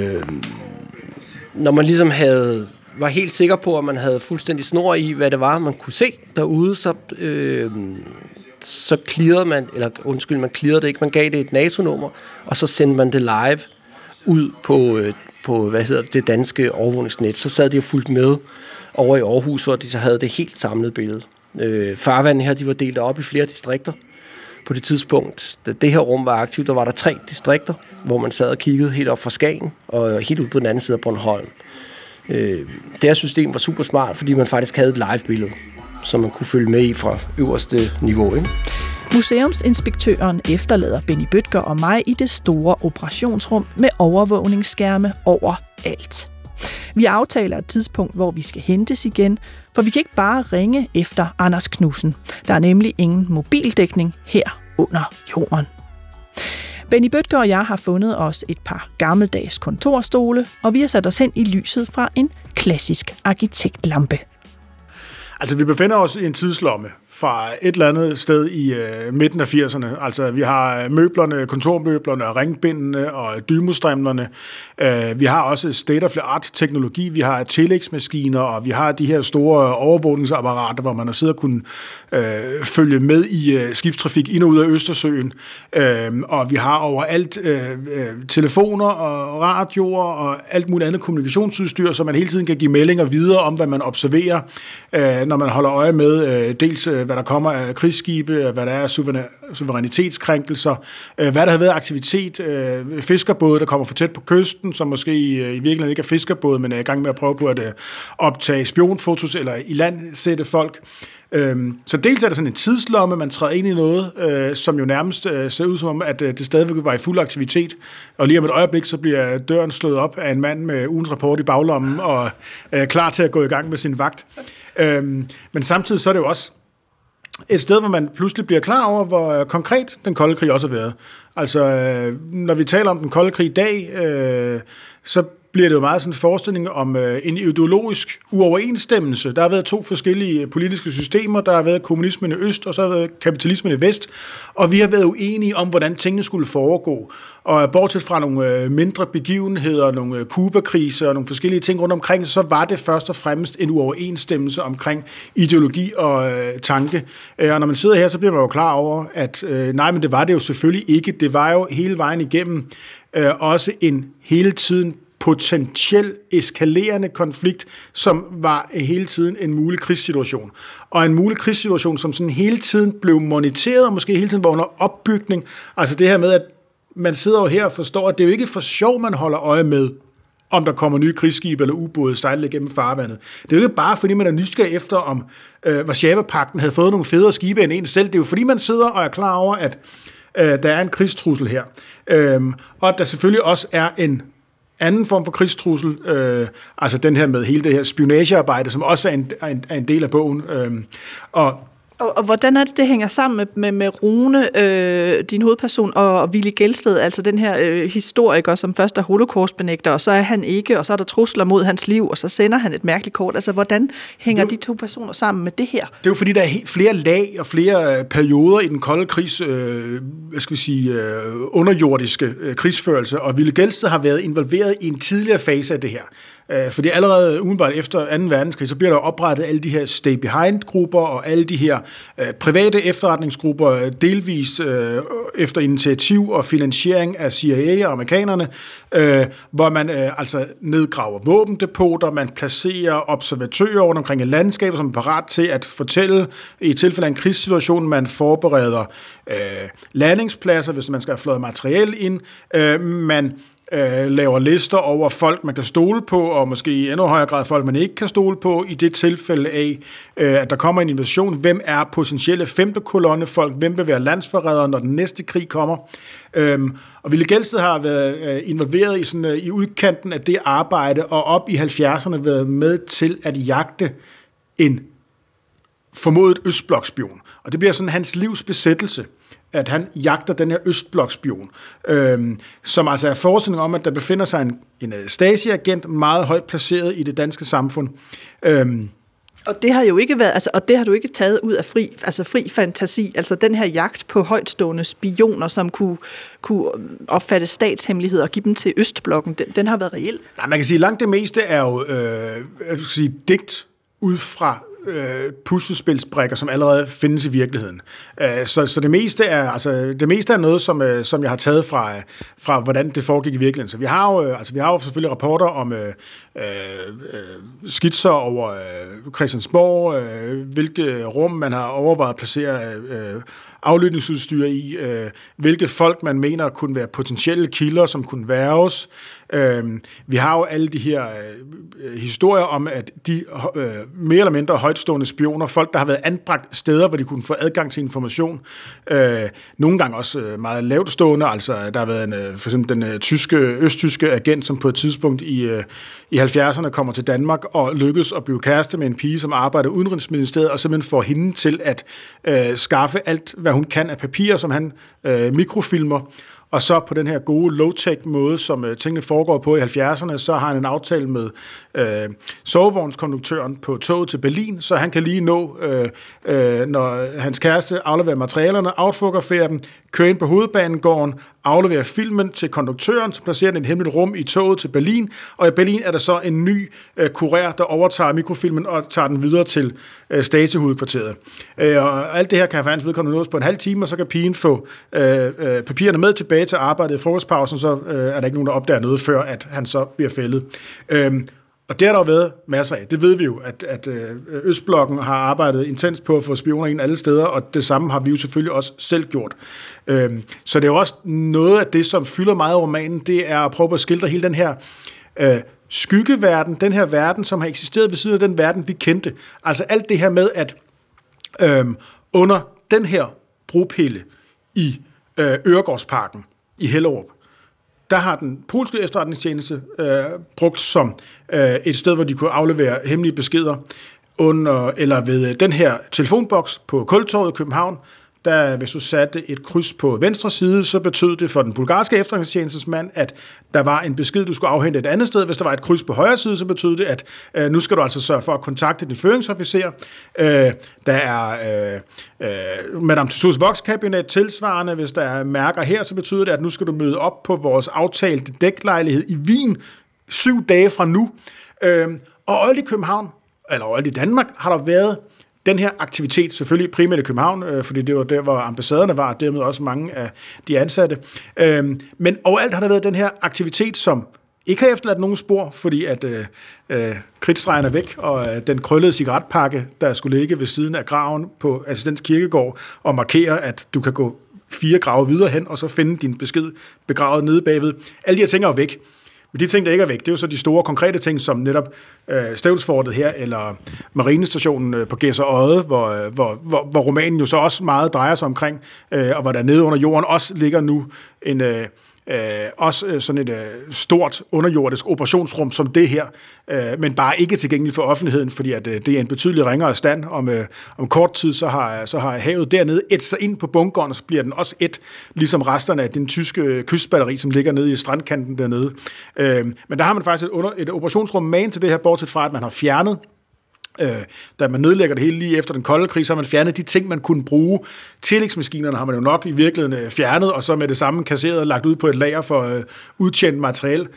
når man ligesom var helt sikker på, at man havde fuldstændig snor i, hvad det var, man kunne se derude, så clearede man, man clearede det ikke, man gav det et NATO-nummer, og så sendte man det live ud på det danske overvågningsnet. Så sad de og fulgte med over i Aarhus, hvor de så havde det helt samlede billede. Farvandene her, de var delt op i flere distrikter. På det tidspunkt, da det her rum var aktivt, der var der 3 distrikter, hvor man sad og kiggede helt op fra Skagen og helt ud på den anden side af Bornholm. Det her system var super smart, fordi man faktisk havde et live-billede, som man kunne følge med i fra øverste niveau, ikke? Museumsinspektøren efterlader Benny Bødker og mig i det store operationsrum med overvågningsskærme overalt. Vi aftaler et tidspunkt, hvor vi skal hentes igen, for vi kan ikke bare ringe efter Anders Knudsen. Der er nemlig ingen mobildækning her under jorden. Benny Bødker og jeg har fundet os et par gammeldags kontorstole, og vi har sat os hen i lyset fra en klassisk arkitektlampe. Altså, vi befinder os i en tidslomme fra et eller andet sted i midten af 80'erne. Altså, vi har møblerne, kontormøblerne og ringbindene og dymostrimlerne. Vi har også state-of-the-art-teknologi. Vi har telexmaskiner, og vi har de her store overvågningsapparater, hvor man har siddet og kunne følge med i skibstrafik ind og ud af Østersøen. Og vi har overalt telefoner og radioer og alt muligt andet kommunikationsudstyr, så man hele tiden kan give meldinger videre om, hvad man observerer, når man holder øje med dels hvad der kommer af krigsskibe, hvad der er suverænitetskrænkelser, hvad der har været aktivitet, fiskerbåde, der kommer for tæt på kysten, som måske i virkeligheden ikke er fiskerbåde, men er i gang med at prøve på at optage spionfotos eller i land sætte folk. Så dels er der sådan en tidslomme, man træder ind i noget, som jo nærmest ser ud som om, at det stadigvæk var i fuld aktivitet, og lige om et øjeblik, så bliver døren slået op af en mand med ugens rapport i baglommen og klar til at gå i gang med sin vagt. Men samtidig så er det jo også et sted, hvor man pludselig bliver klar over, hvor konkret den kolde krig også har været. Altså, når vi taler om den kolde krig i dag, så bliver det jo meget sådan en forestilling om en ideologisk uoverensstemmelse. Der har været to forskellige politiske systemer. Der har været kommunismen i øst, og så har været kapitalismen i vest. Og vi har været uenige om, hvordan tingene skulle foregå. Og bortset fra nogle mindre begivenheder, nogle Cuba-kriser og nogle forskellige ting rundt omkring, så var det først og fremmest en uoverensstemmelse omkring ideologi og tanke. Og når man sidder her, så bliver man jo klar over, at nej, men det var det jo selvfølgelig ikke. Det var jo hele vejen igennem også en hele tiden potentiel eskalerende konflikt, som var hele tiden en mulig krigssituation. Og en mulig krigssituation, som sådan hele tiden blev moniteret, og måske hele tiden var under opbygning. Altså det her med, at man sidder jo her og forstår, at det er jo ikke for sjov, man holder øje med, om der kommer nye krigsskibe eller ubåde sejlende gennem farvandet. Det er jo ikke bare, fordi man er nysgerrig efter, om Warszawapagten havde fået nogle federe skibe end en selv. Det er jo fordi, man sidder og er klar over, at der er en krigstrussel her. Og at der selvfølgelig også er en anden form for krigstrussel, altså den her med hele det her spionagearbejde, som også er en del af bogen. Og hvordan er det, det hænger sammen med Rune, din hovedperson, og Villy Gjelsted, altså den her historiker, som først er holocaustbenægter, og så er han ikke, og så er der trusler mod hans liv, og så sender han et mærkeligt kort. Altså, hvordan hænger de to personer sammen med det her? Det er jo fordi, der er flere lag og flere perioder i den kolde krigs, underjordiske krigsførelse, og Villy Gjelsted har været involveret i en tidligere fase af det her. Fordi allerede umiddelbart efter 2. verdenskrig, så bliver der oprettet alle de her stay-behind-grupper og alle de her private efterretningsgrupper, delvist efter initiativ og finansiering af CIA og amerikanerne, hvor man altså nedgraver våbendepoter, man placerer observatører rundt omkring i landskaber, som er parat til at fortælle, i tilfælde af en krigssituation, man forbereder landingspladser, hvis man skal have fløjet materiel ind, man laver lister over folk, man kan stole på, og måske i endnu højere grad folk, man ikke kan stole på, i det tilfælde af, at der kommer en invasion. Hvem er potentielle femte kolonne folk? Hvem vil være landsforrædere, når den næste krig kommer? Og Villy Gjelsted har været involveret i udkanten af det arbejde, og op i 70'erne været med til at jagte en formodet østblokspion. Og det bliver sådan hans livs besættelse, at han jagter den her østblokspion, som altså er forestilling om, at der befinder sig en Stasi-agent meget højt placeret i det danske samfund. Og det har jo ikke været, altså, og det har du ikke taget ud af fri fantasi, altså den her jagt på højtstående spioner, som kunne opfatte statshemmeligheder og give dem til østblokken, den har været reel. Nej, man kan sige, langt det meste er jo digt ud fra puslespilsbrikker, som allerede findes i virkeligheden. Så det meste er noget, som jeg har taget fra hvordan det foregik i virkeligheden. Så vi har jo selvfølgelig rapporter om skitser over Christiansborg, hvilke rum man har overvejet at placere aflytningsudstyr i, hvilke folk man mener kunne være potentielle kilder, som kunne værves. Vi har jo alle de her historier om, at de mere eller mindre højtstående spioner, folk, der har været anbragt steder, hvor de kunne få adgang til information, nogle gange også meget lavtstående, altså der har været for eksempel den østtyske agent, som på et tidspunkt i 70'erne kommer til Danmark og lykkes at blive kæreste med en pige, som arbejder i Udenrigsministeriet, og simpelthen får hende til at skaffe alt, hvad hun kan af papirer, som han mikrofilmer, Og så på den her gode low-tech måde, som tingene foregår på i 70'erne, så har han en aftale med sovevognskonduktøren på toget til Berlin, så han kan lige nå, når hans kæreste afleverer materialerne, affotografere dem, kører ind på hovedbanegården, afleverer filmen til konduktøren, som placerer den i et hemmeligt rum i toget til Berlin, og i Berlin er der så en ny kurér, der overtager mikrofilmen og tager den videre til Stasehovedkvarteret. Og alt det her kan for hans vedkommende nås på en halv time, og så kan pigen få papirerne med tilbage til arbejdet i frokostpausen, så er der ikke nogen, der opdager noget, før at han så bliver fældet. Og det har der jo været masser af. Det ved vi jo, at Østblokken har arbejdet intens på at få spioner ind alle steder, og det samme har vi jo selvfølgelig også selv gjort. Så det er jo også noget af det, som fylder meget af romanen, det er at prøve at skildre hele den her skyggeverden, den her verden, som har eksisteret ved siden af den verden, vi kendte. Altså alt det her med, at under den her bropille i Øregårdsparken i Hellerup, der har den polske efterretningstjeneste brugt som et sted, hvor de kunne aflevere hemmelige beskeder. Eller ved den her telefonboks på Kultorvet i København, der hvis du satte et kryds på venstre side, så betød det for den bulgarske efterretningstjenestes mand, at der var en besked, du skulle afhente et andet sted. Hvis der var et kryds på højre side, så betød det, at nu skal du altså sørge for at kontakte din føringsofficer. Der er Madame Tussauds vokskabinet tilsvarende. Hvis der er mærker her, så betyder det, at nu skal du møde op på vores aftalte dæklejlighed i Wien 7 dage fra nu. Og også i København, eller også i Danmark, har der været den her aktivitet, selvfølgelig primært i København, fordi det var der, hvor ambassaderne var, og dermed også mange af de ansatte. Men overalt har der været den her aktivitet, som ikke har efterladt nogen spor, fordi at kridtstregen er væk, og den krøllede cigaretpakke, der skulle ligge ved siden af graven på Assistens Kirkegård, og markere, at du kan gå 4 grave videre hen, og så finde din besked begravet nede bagved. Alle de her ting er væk. Men de ting, der ikke er væk, det er jo så de store, konkrete ting, som netop Stevnsfortet her, eller marinestationen på Gedser Odde, hvor romanen jo så også meget drejer sig omkring, og hvor der nede under jorden også ligger nu en også sådan et stort underjordisk operationsrum som det her, men bare ikke tilgængeligt for offentligheden, fordi at det er en betydelig ringere stand. Om kort tid, så har havet dernede et sig ind på bunkeren, og så bliver den også et, ligesom resterne af den tyske kystbatteri, som ligger nede i strandkanten dernede. Men der har man faktisk et operationsrum man til det her, bortset fra, at man har fjernet, da man nedlægger det hele lige efter den kolde krig, så har man fjernet de ting, man kunne bruge. Tillægsmaskinerne har man jo nok i virkeligheden fjernet, og så med det samme kasseret og lagt ud på et lager for udtjent materiale.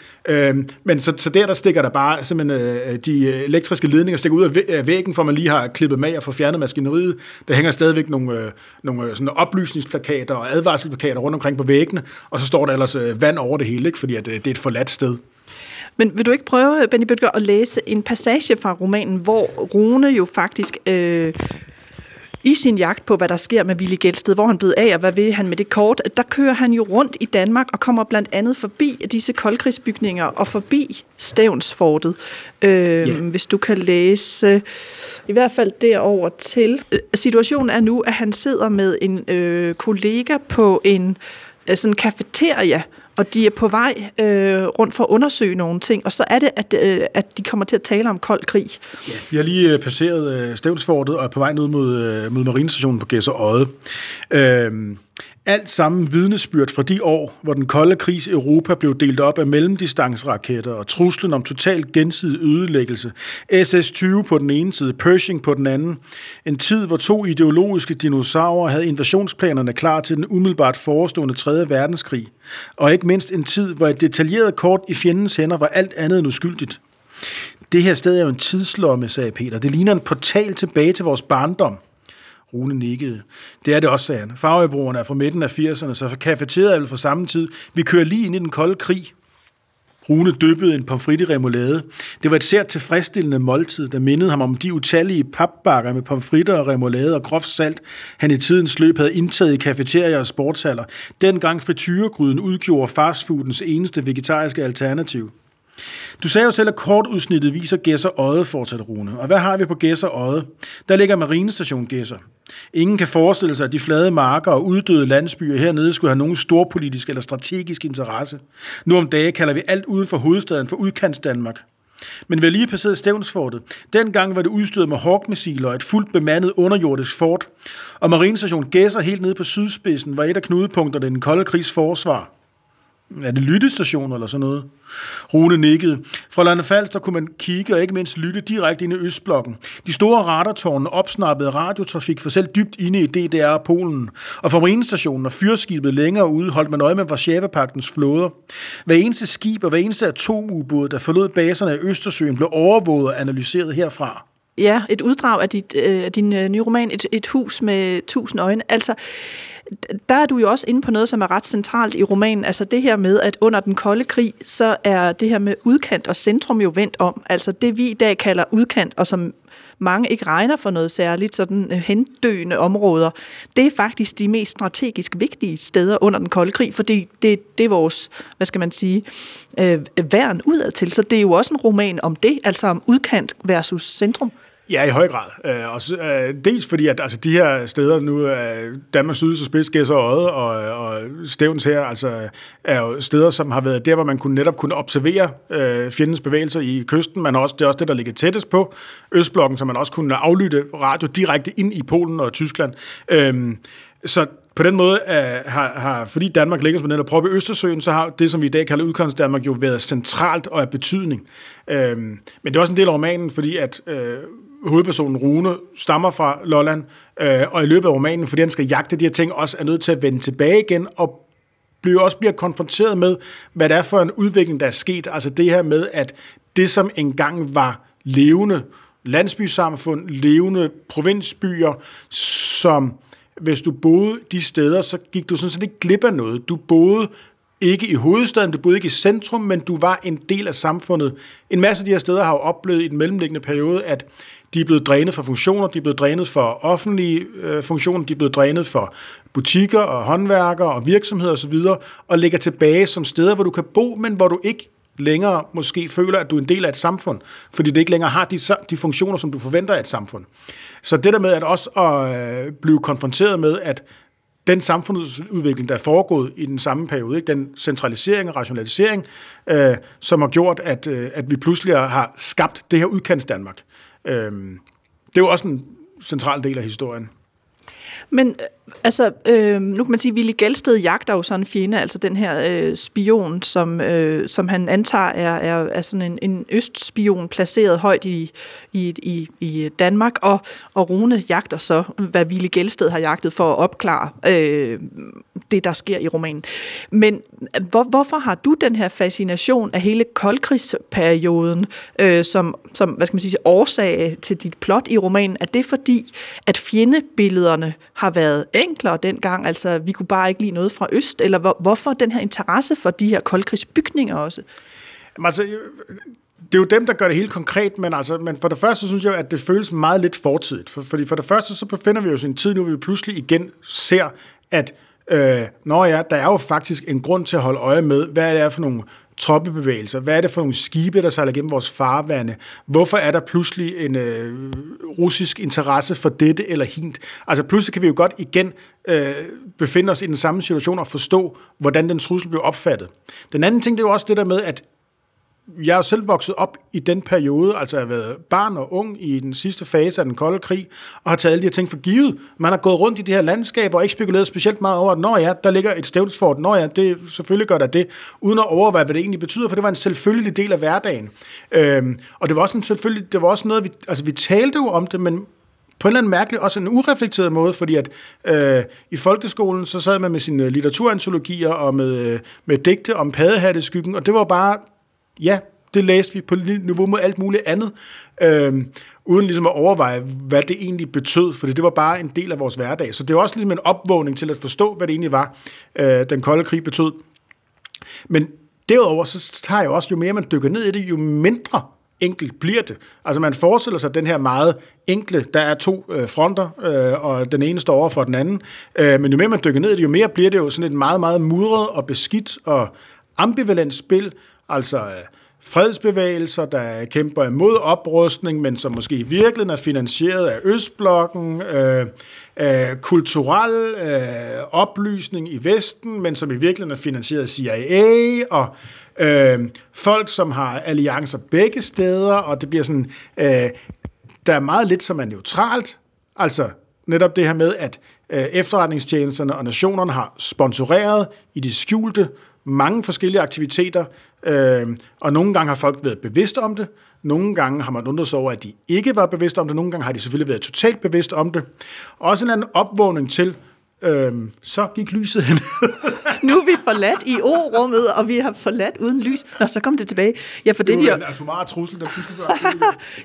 Men så der stikker der bare simpelthen, de elektriske ledninger stikker ud af væggen, for man lige har klippet med og få fjernet maskineriet. Der hænger stadigvæk nogle sådan oplysningsplakater og advarselsplakater rundt omkring på væggene, og så står der ellers vand over det hele, ikke? Fordi at det er et forladt sted. Men vil du ikke prøve, Benny Bødker, at læse en passage fra romanen, hvor Rune jo faktisk i sin jagt på, hvad der sker med Villy Gjelsted, hvor han blev af, og hvad vil han med det kort, der kører han jo rundt i Danmark og kommer blandt andet forbi disse koldkrigsbygninger og forbi Stevnsfortet. Hvis du kan læse, i hvert fald derover til. Situationen er nu, at han sidder med en kollega på en sådan kafeteria, og de er på vej rundt for at undersøge nogle ting, og så er det, at de kommer til at tale om kold krig. Ja, vi har lige passeret Stevnsfortet og er på vej ned mod marinestationen på Gedser Odde. Alt sammen vidnesbyrd fra de år, hvor den kolde krigs Europa blev delt op af mellemdistanceraketter og truslen om total gensidig ødelæggelse. SS-20 på den ene side, Pershing på den anden. En tid, hvor to ideologiske dinosaurer havde invasionsplanerne klar til den umiddelbart forestående 3. verdenskrig. Og ikke mindst en tid, hvor et detaljeret kort i fjendens hænder var alt andet end uskyldigt. Det her sted er jo en tidslomme, sagde Peter. Det ligner en portal tilbage til vores barndom. Rune nikkede. Det er det også, sagde han. Farøbroerne er fra midten af 80'erne, så kafeteriet er vel fra samme tid. Vi kører lige ind i den kolde krig. Rune dyppede en pomfrit i remoulade. Det var et sært tilfredsstillende måltid, der mindede ham om de utallige papbakker med pomfritter og remoulade og groft salt, han i tidens løb havde indtaget i kafeterier og sportshaller. Dengang frityregryden udgjorde fastfoodens eneste vegetariske alternativ. Du sagde jo selv, at kortudsnittet viser Gedser Odde, fortsatte Rune. Og hvad har vi på Gedser Odde? Der ligger marinestation Gedser. Ingen kan forestille sig, at de flade marker og uddøde landsbyer hernede skulle have nogen storpolitisk eller strategisk interesse. Nu om dage kalder vi alt uden for hovedstaden for udkantsdanmark. Men vi lige passeret Stevnsfortet. Dengang var det udstyret med Hawk-missiler og et fuldt bemandet underjordisk fort. Og marinestation Gedser helt nede på sydspidsen var et af knudepunkterne i den kolde krigs forsvar. Er det lyttestationer eller sådan noget? Rune nikkede. Fra Lolland Falster kunne man kigge og ikke mindst lytte direkte ind i Østblokken. De store radartårne opsnappede radiotrafik for selv dybt inde i DDR og Polen. Og fra marinestationen og fyrskibet længere ude holdt man øje med Warszawapagtens flåder. Hver eneste skib og hver eneste atomubåd, der forlod baserne i Østersøen, blev overvåget og analyseret herfra. Ja, et uddrag af din nye roman, et hus med tusind øjne. Altså, der er du jo også inde på noget, som er ret centralt i romanen. Altså det her med, at under den kolde krig, så er det her med udkant og centrum jo vendt om. Altså det, vi i dag kalder udkant, og som mange ikke regner for noget særligt, sådan hendøende områder, det er faktisk de mest strategisk vigtige steder under den kolde krig, fordi det er vores, hvad skal man sige, værn udad til. Så det er jo også en roman om det, altså om udkant versus centrum. Ja, i høj grad. Dels fordi, at altså, de her steder nu, Danmarks sydligste spids, Gedser Odde og Stevns her, altså, er jo steder, som har været der, hvor man kunne observere fjendens bevægelser i kysten. Man har også, det er også det, der ligger tættest på Østblokken, så man også kunne aflytte radio direkte ind i Polen og Tyskland. Så på den måde, fordi Danmark ligger som den der prop i Østersøen, så har det, som vi i dag kalder udkants Danmark, jo været centralt og af betydning. Men det er også en del af romanen, fordi at hovedpersonen Rune stammer fra Lolland, og i løbet af romanen, fordi han skal jagte de her ting, også er nødt til at vende tilbage igen og bliver konfronteret med, hvad det er for en udvikling, der er sket. Altså det her med, at det, som engang var levende landsbysamfund, levende provinsbyer, som hvis du boede de steder, så gik du sådan set ikke glip af noget. Du boede ikke i hovedstaden, du boede ikke i centrum, men du var en del af samfundet. En masse af de her steder har jo oplevet i den mellemliggende periode, at de er blevet drænet for funktioner, de er blevet drænet for offentlige funktioner, de er blevet drænet for butikker og håndværkere og virksomheder osv., og ligger tilbage som steder, hvor du kan bo, men hvor du ikke længere måske føler, at du er en del af et samfund, fordi det ikke længere har de funktioner, som du forventer af et samfund. Så det der med at også at blive konfronteret med, at den samfundsudvikling, der er foregået i den samme periode, ikke? Den centralisering og rationalisering, som har gjort, at vi pludselig har skabt det her udkants Danmark. Det er jo også en central del af historien. Men altså, nu kan man sige, at Villy Gjelsted jagter jo sådan en fjende, altså den her spion, som han antager er sådan en østspion placeret højt i Danmark, og Rune jagter så, hvad Villy Gjelsted har jagtet for at opklare det, der sker i romanen. Men hvorfor har du den her fascination af hele koldkrigsperioden som hvad skal man sige, årsag til dit plot i romanen? Er det fordi, at fjendebillederne har været enklere dengang, altså vi kunne bare ikke lide noget fra øst, eller hvorfor den her interesse for de her koldkrigsbygninger også? Jamen, altså, det er jo dem, der gør det helt konkret, men for det første synes jeg, at det føles meget lidt fortidigt, fordi for det første så befinder vi os i en tid nu, hvor vi pludselig igen ser, at der er jo faktisk en grund til at holde øje med, hvad det er for nogle troppebevægelser, hvad er det for nogle skibe, der sejler gennem vores farvande, hvorfor er der pludselig en russisk interesse for dette eller hint. Altså pludselig kan vi jo godt igen befinde os i den samme situation og forstå, hvordan den trussel blev opfattet. Den anden ting, det er jo også det der med, at jeg er selv vokset op i den periode, altså jeg har været barn og ung i den sidste fase af den kolde krig, og har taget alle de her ting for givet. Man har gået rundt i det her landskab og ikke spekuleret specielt meget over, at der ligger et Stevnsfort, det selvfølgelig gør der det, uden at overveje, hvad det egentlig betyder, for det var en selvfølgelig del af hverdagen. Og det var også noget, vi talte jo om det, men på en eller anden mærkelig, også en ureflekteret måde, fordi at i folkeskolen, så sad man med sine litteraturantologier og med digte om paddehatteskyggen, og det var bare... Ja, det læste vi på niveau med alt muligt andet, uden ligesom at overveje, hvad det egentlig betød, for det var bare en del af vores hverdag. Så det var også ligesom en opvågning til at forstå, hvad det egentlig var, den kolde krig betød. Men derudover, så tager jeg også, jo mere man dykker ned i det, jo mindre enkelt bliver det. Altså man forestiller sig den her meget enkle, der er to fronter, og den ene står over for den anden, men jo mere man dykker ned i det, jo mere bliver det jo sådan et meget, meget mudret og beskidt og ambivalent spil. Altså fredsbevægelser, der kæmper imod oprustning, men som måske i virkeligheden er finansieret af Østblokken, kulturel oplysning i Vesten, men som i virkeligheden er finansieret af CIA, og folk, som har alliancer begge steder, og det bliver sådan, der er meget lidt, som er neutralt. Altså netop det her med, at efterretningstjenesterne og nationerne har sponsoreret i de skjulte mange forskellige aktiviteter, og nogle gange har folk været bevidste om det, nogle gange har man undret sig over, at de ikke var bevidste om det, nogle gange har de selvfølgelig været totalt bevidste om det. Også en eller anden opvågning til, så gik lyset hen. Nu er vi forladt i O-rummet, og vi har forladt uden lys. Nå, så kom det tilbage. Ja, for det, det er jo en atomare trussel, der pludselig gør.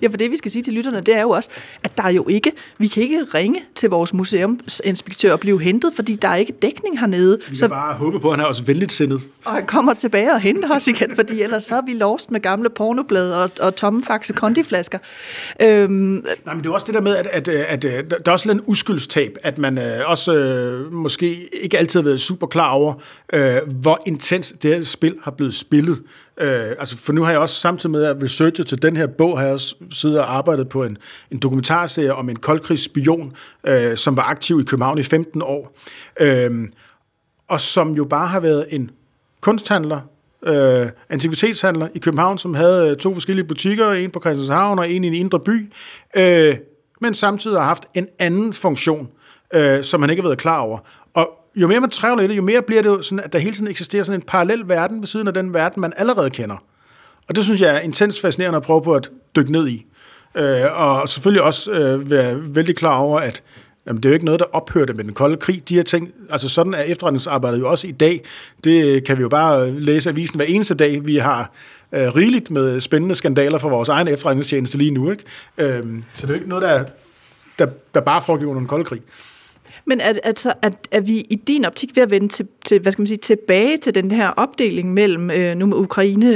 Ja, for det, vi skal sige til lytterne, det er jo også, at der er jo ikke, vi kan ikke ringe til vores museumsinspektør og blive hentet, fordi der er ikke dækning hernede. Vi kan bare håbe på, at han er også venligt sindet. Og han kommer tilbage og henter os igen, fordi ellers så er vi lost med gamle pornoblade og tomme Faxe Kondi-flasker. Nej, men det er også det der med, at der er også lidt en uskyldstab, at man også måske ikke altid har været super klar over, hvor intens det her spil har blevet spillet. Altså for nu har jeg også samtidig med at researche til den her bog, har jeg også siddet og arbejdet på en dokumentarserie om en koldkrigsspion, som var aktiv i København i 15 år, og som jo bare har været en kunsthandler, antikvitetshandler i København, som havde to forskellige butikker, en på Christianshavn og en i en indre by, men samtidig har haft en anden funktion, som han ikke har været klar over. Og jo mere man trævler i det, jo mere bliver det jo sådan, at der hele tiden eksisterer sådan en parallel verden ved siden af den verden, man allerede kender. Og det synes jeg er intens fascinerende at prøve på at dykke ned i. Og selvfølgelig også være vældig klar over, at jamen, det er jo ikke noget, der ophørte med den kolde krig. De her ting, altså sådan er efterretningsarbejdet jo også i dag. Det kan vi jo bare læse avisen hver eneste dag. Vi har rigeligt med spændende skandaler fra vores egen efterretningstjeneste lige nu, ikke? Så det er jo ikke noget, der bare foregår under den kolde krig. Men er vi i din optik ved at vende til hvad skal man sige, tilbage til den her opdeling mellem nu med Ukraine,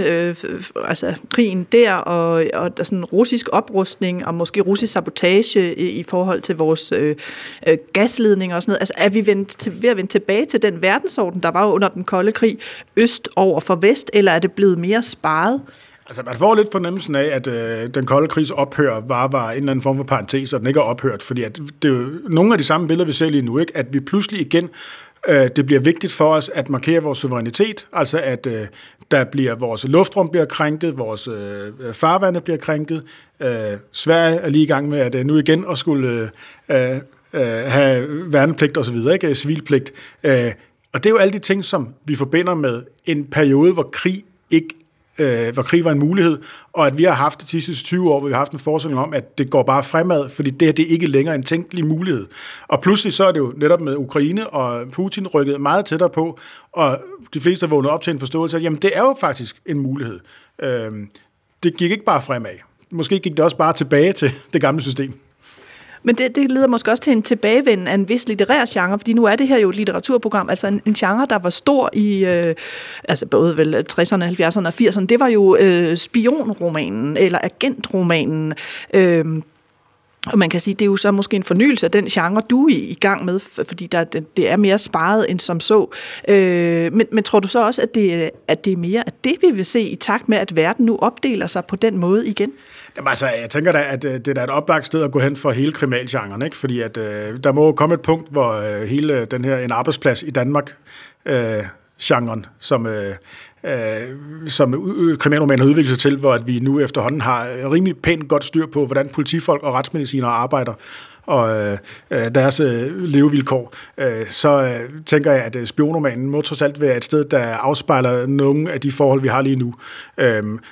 altså krigen der, og der sådan russisk oprustning og måske russisk sabotage i forhold til vores gasledning og sådan noget. Altså er vi ved at vende tilbage til den verdensorden, der var under den kolde krig, øst over for vest, eller er det blevet mere sparet? Altså, man får lidt fornemmelsen af, at den kolde krigs ophør var en eller anden form for parentes, og den ikke er ophørt, fordi at det er nogle af de samme billeder, vi ser lige nu, ikke? At vi pludselig igen, det bliver vigtigt for os at markere vores suverænitet, altså at der bliver vores luftrum bliver krænket, vores farvande bliver krænket, Sverige er lige i gang med at nu igen at skulle have værnepligt osv., ikke? Civilpligt. Og det er jo alle de ting, som vi forbinder med en periode, hvor krig ikke hvor krig var en mulighed, og at vi har haft de sidste 20 år, hvor vi har haft en forestilling om, at det går bare fremad, fordi det her det er ikke længere en tænkelig mulighed. Og pludselig så er det jo netop med Ukraine og Putin rykket meget tættere på, og de fleste er vågnet op til en forståelse af, at jamen, det er jo faktisk en mulighed. Det gik ikke bare fremad. Måske gik det også bare tilbage til det gamle system. Men det leder måske også til en tilbagevenden af en vis litterær genre, fordi nu er det her jo et litteraturprogram, altså en genre, der var stor i altså både vel 60'erne, 70'erne og 80'erne. Det var jo spionromanen eller agentromanen. Og man kan sige, det er jo så måske en fornyelse af den genre, du er i gang med, fordi det er mere sparet end som så. Men tror du så også, at det er mere at det, vi vil se i takt med, at verden nu opdeler sig på den måde igen? Jamen altså, jeg tænker da, at det er et oplagt sted at gå hen for hele kriminalgenren, ikke? Fordi at, der må komme et punkt, hvor hele den her en arbejdsplads i Danmark, genren, som kriminalromanen har udviklet sig til, hvor at vi nu efterhånden har rimelig pænt godt styr på, hvordan politifolk og retsmedicinere arbejder og deres levevilkår, så tænker jeg, at spionromanen må trods alt være et sted, der afspejler nogle af de forhold, vi har lige nu.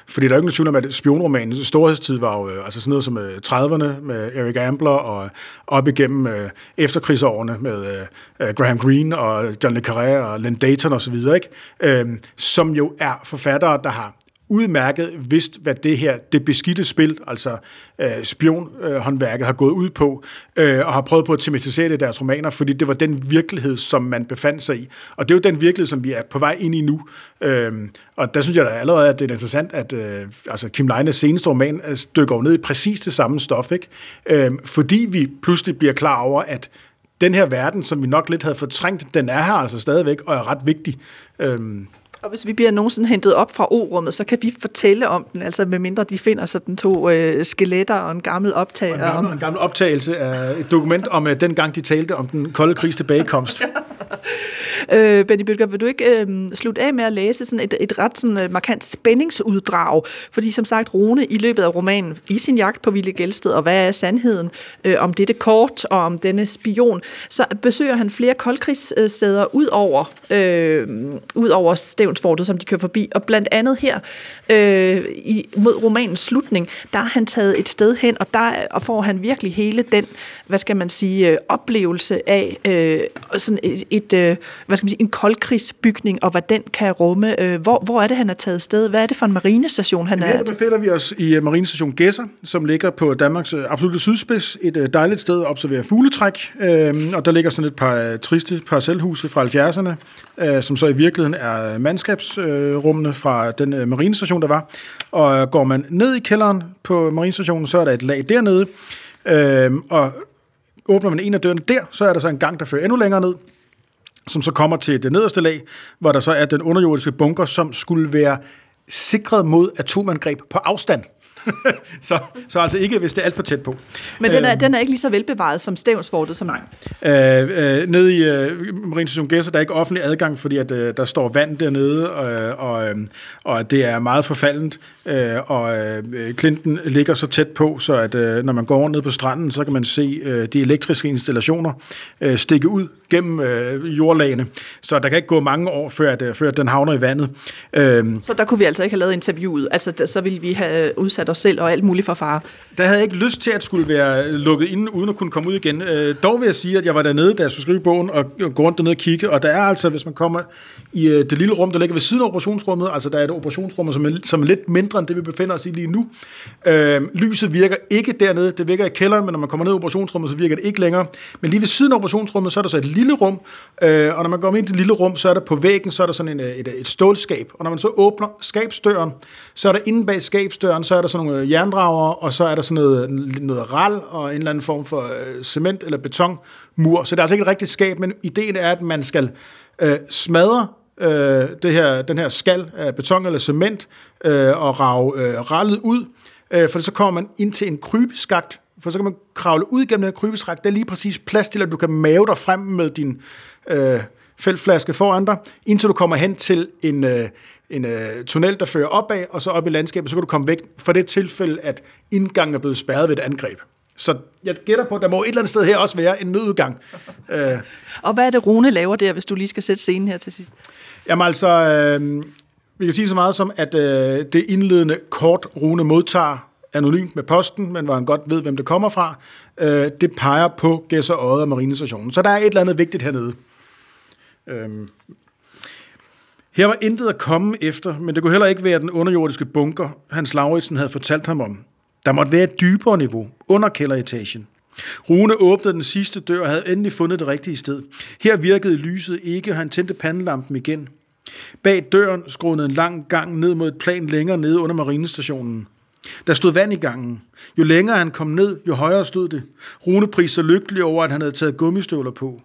Fordi der er jo ikke tvivl om, at spionromanens storhedstid var jo altså sådan noget som 30'erne med Eric Ambler og op igennem efterkrigsårene med Graham Greene og John le Carré og Len Dayton osv., ikke? Som jo er forfattere, der har udmærket vidst, hvad det her, det beskidte spil, altså spionhåndværket, har gået ud på, og har prøvet på at tematisere det i deres romaner, fordi det var den virkelighed, som man befandt sig i. Og det er jo den virkelighed, som vi er på vej ind i nu. Og der synes jeg da allerede, at det er interessant, at altså Kim Leines seneste roman dykker ned i præcis det samme stof, ikke? Fordi vi pludselig bliver klar over, at den her verden, som vi nok lidt havde fortrængt, den er her altså stadigvæk, og er ret vigtig. Og hvis vi bliver nogensinde hentet op fra O-rummet, så kan vi fortælle om den, altså medmindre de finder sådan to skeletter og en gammel optagelse. Og en gammel optagelse af et dokument om dengang, de talte om den kolde krigs tilbagekomst. Benny Bødker, vil du ikke slutte af med at læse sådan et ret sådan, markant spændingsuddrag? Fordi som sagt, Rune i løbet af romanen, i sin jagt på Villy Gjelsted, og hvad er sandheden om dette kort og om denne spion, så besøger han flere koldkrigssteder ud over Stevnsfortet, som de kører forbi. Og blandt andet her, mod romanens slutning, der har han taget et sted hen, og får han virkelig hele den, hvad skal man sige, oplevelse af sådan et hvad skal man sige, en koldkrigsbygning, og hvad den kan rumme. Hvor er det, han har taget sted? Hvad er det for en marinestation, han er? Her befinder vi os i marinestation Gedser, som ligger på Danmarks absolutte sydspids. Et dejligt sted at observere fugletræk, og der ligger sådan et par triste parcelhuse fra 70'erne, som så i virkeligheden er mandskabsrummene fra den marinestation, der var. Og går man ned i kælderen på marinestationen, så er der et lag dernede, og åbner man en af dørene der, så er der så en gang, der fører endnu længere ned, som så kommer til det nederste lag, hvor der så er den underjordiske bunker, som skulle være sikret mod atomangreb på afstand. så altså ikke, hvis det er alt for tæt på. Men den er ikke lige så velbevaret som Stevnsfortet, som nej. Nede i marinestation Gedser, der er ikke offentlig adgang, fordi at, der står vand dernede, og det er meget forfaldent, og klinten ligger så tæt på, så at når man går ned på stranden, så kan man se de elektriske installationer stikke ud gennem jordlagene. Så der kan ikke gå mange år, før den havner i vandet. Så der kunne vi altså ikke have lavet interviewet? Altså, så ville vi have udsat os selv og alt muligt for fare? Der havde jeg ikke lyst til at skulle være lukket inde, uden at kunne komme ud igen. Dog vil jeg sige, at jeg var dernede, da jeg skulle skrive bogen, og gå rundt dernede og kigge. Og der er altså, hvis man kommer i det lille rum, der ligger ved siden af operationsrummet, altså der er et operationsrum, som er lidt mindre end det, vi befinder os i lige nu. Lyset virker ikke dernede. Det virker i kælderen, men når man kommer ned i operationsrummet, så virker det ikke længere. Men lige ved siden af operationsrummet, så er der så et lille rum, og når man går ind i det lille rum, så er der på væggen, så er der sådan et stålskab. Og når man så åbner skabsdøren, så er der inde bag skabsdøren, så er der sådan nogle jerndrager, og så er der sådan noget ral og en eller anden form for cement- eller betonmur. Så det er altså ikke et rigtigt skab, men ideen er, at man skal smadre den her skal af beton eller cement og rave rallet ud, for så kommer man ind til en krybeskagt, for så kan man kravle ud gennem den her krybeskagt. Der er lige præcis plads til, at du kan mave dig frem med din feltflaske foran dig, indtil du kommer hen til en tunnel, der fører opad, og så op i landskabet, så kan du komme væk fra det tilfælde, at indgangen er blevet spærret ved et angreb. Så jeg gætter på, at der må et eller andet sted her også være en nødudgang. Og hvad er det, Rune laver der, hvis du lige skal sætte scenen her til sidst? Jamen altså, vi kan sige så meget som, at det indledende kort, Rune modtager anonymt med posten, men hvor han godt ved, hvem det kommer fra, det peger på Gedser Odde og marinestationen. Så der er et eller andet vigtigt hernede. Her var intet at komme efter, men det kunne heller ikke være den underjordiske bunker, Hans Lauritsen havde fortalt ham om. Der måtte være et dybere niveau, under kælderetagen. Rune åbnede den sidste dør og havde endelig fundet det rigtige sted. Her virkede lyset ikke, og han tændte pandelampen igen. Bag døren skrånede en lang gang ned mod et plan længere nede under marinestationen. Der stod vand i gangen. Jo længere han kom ned, jo højere stod det. Rune priste sig lykkelig over, at han havde taget gummistøvler på.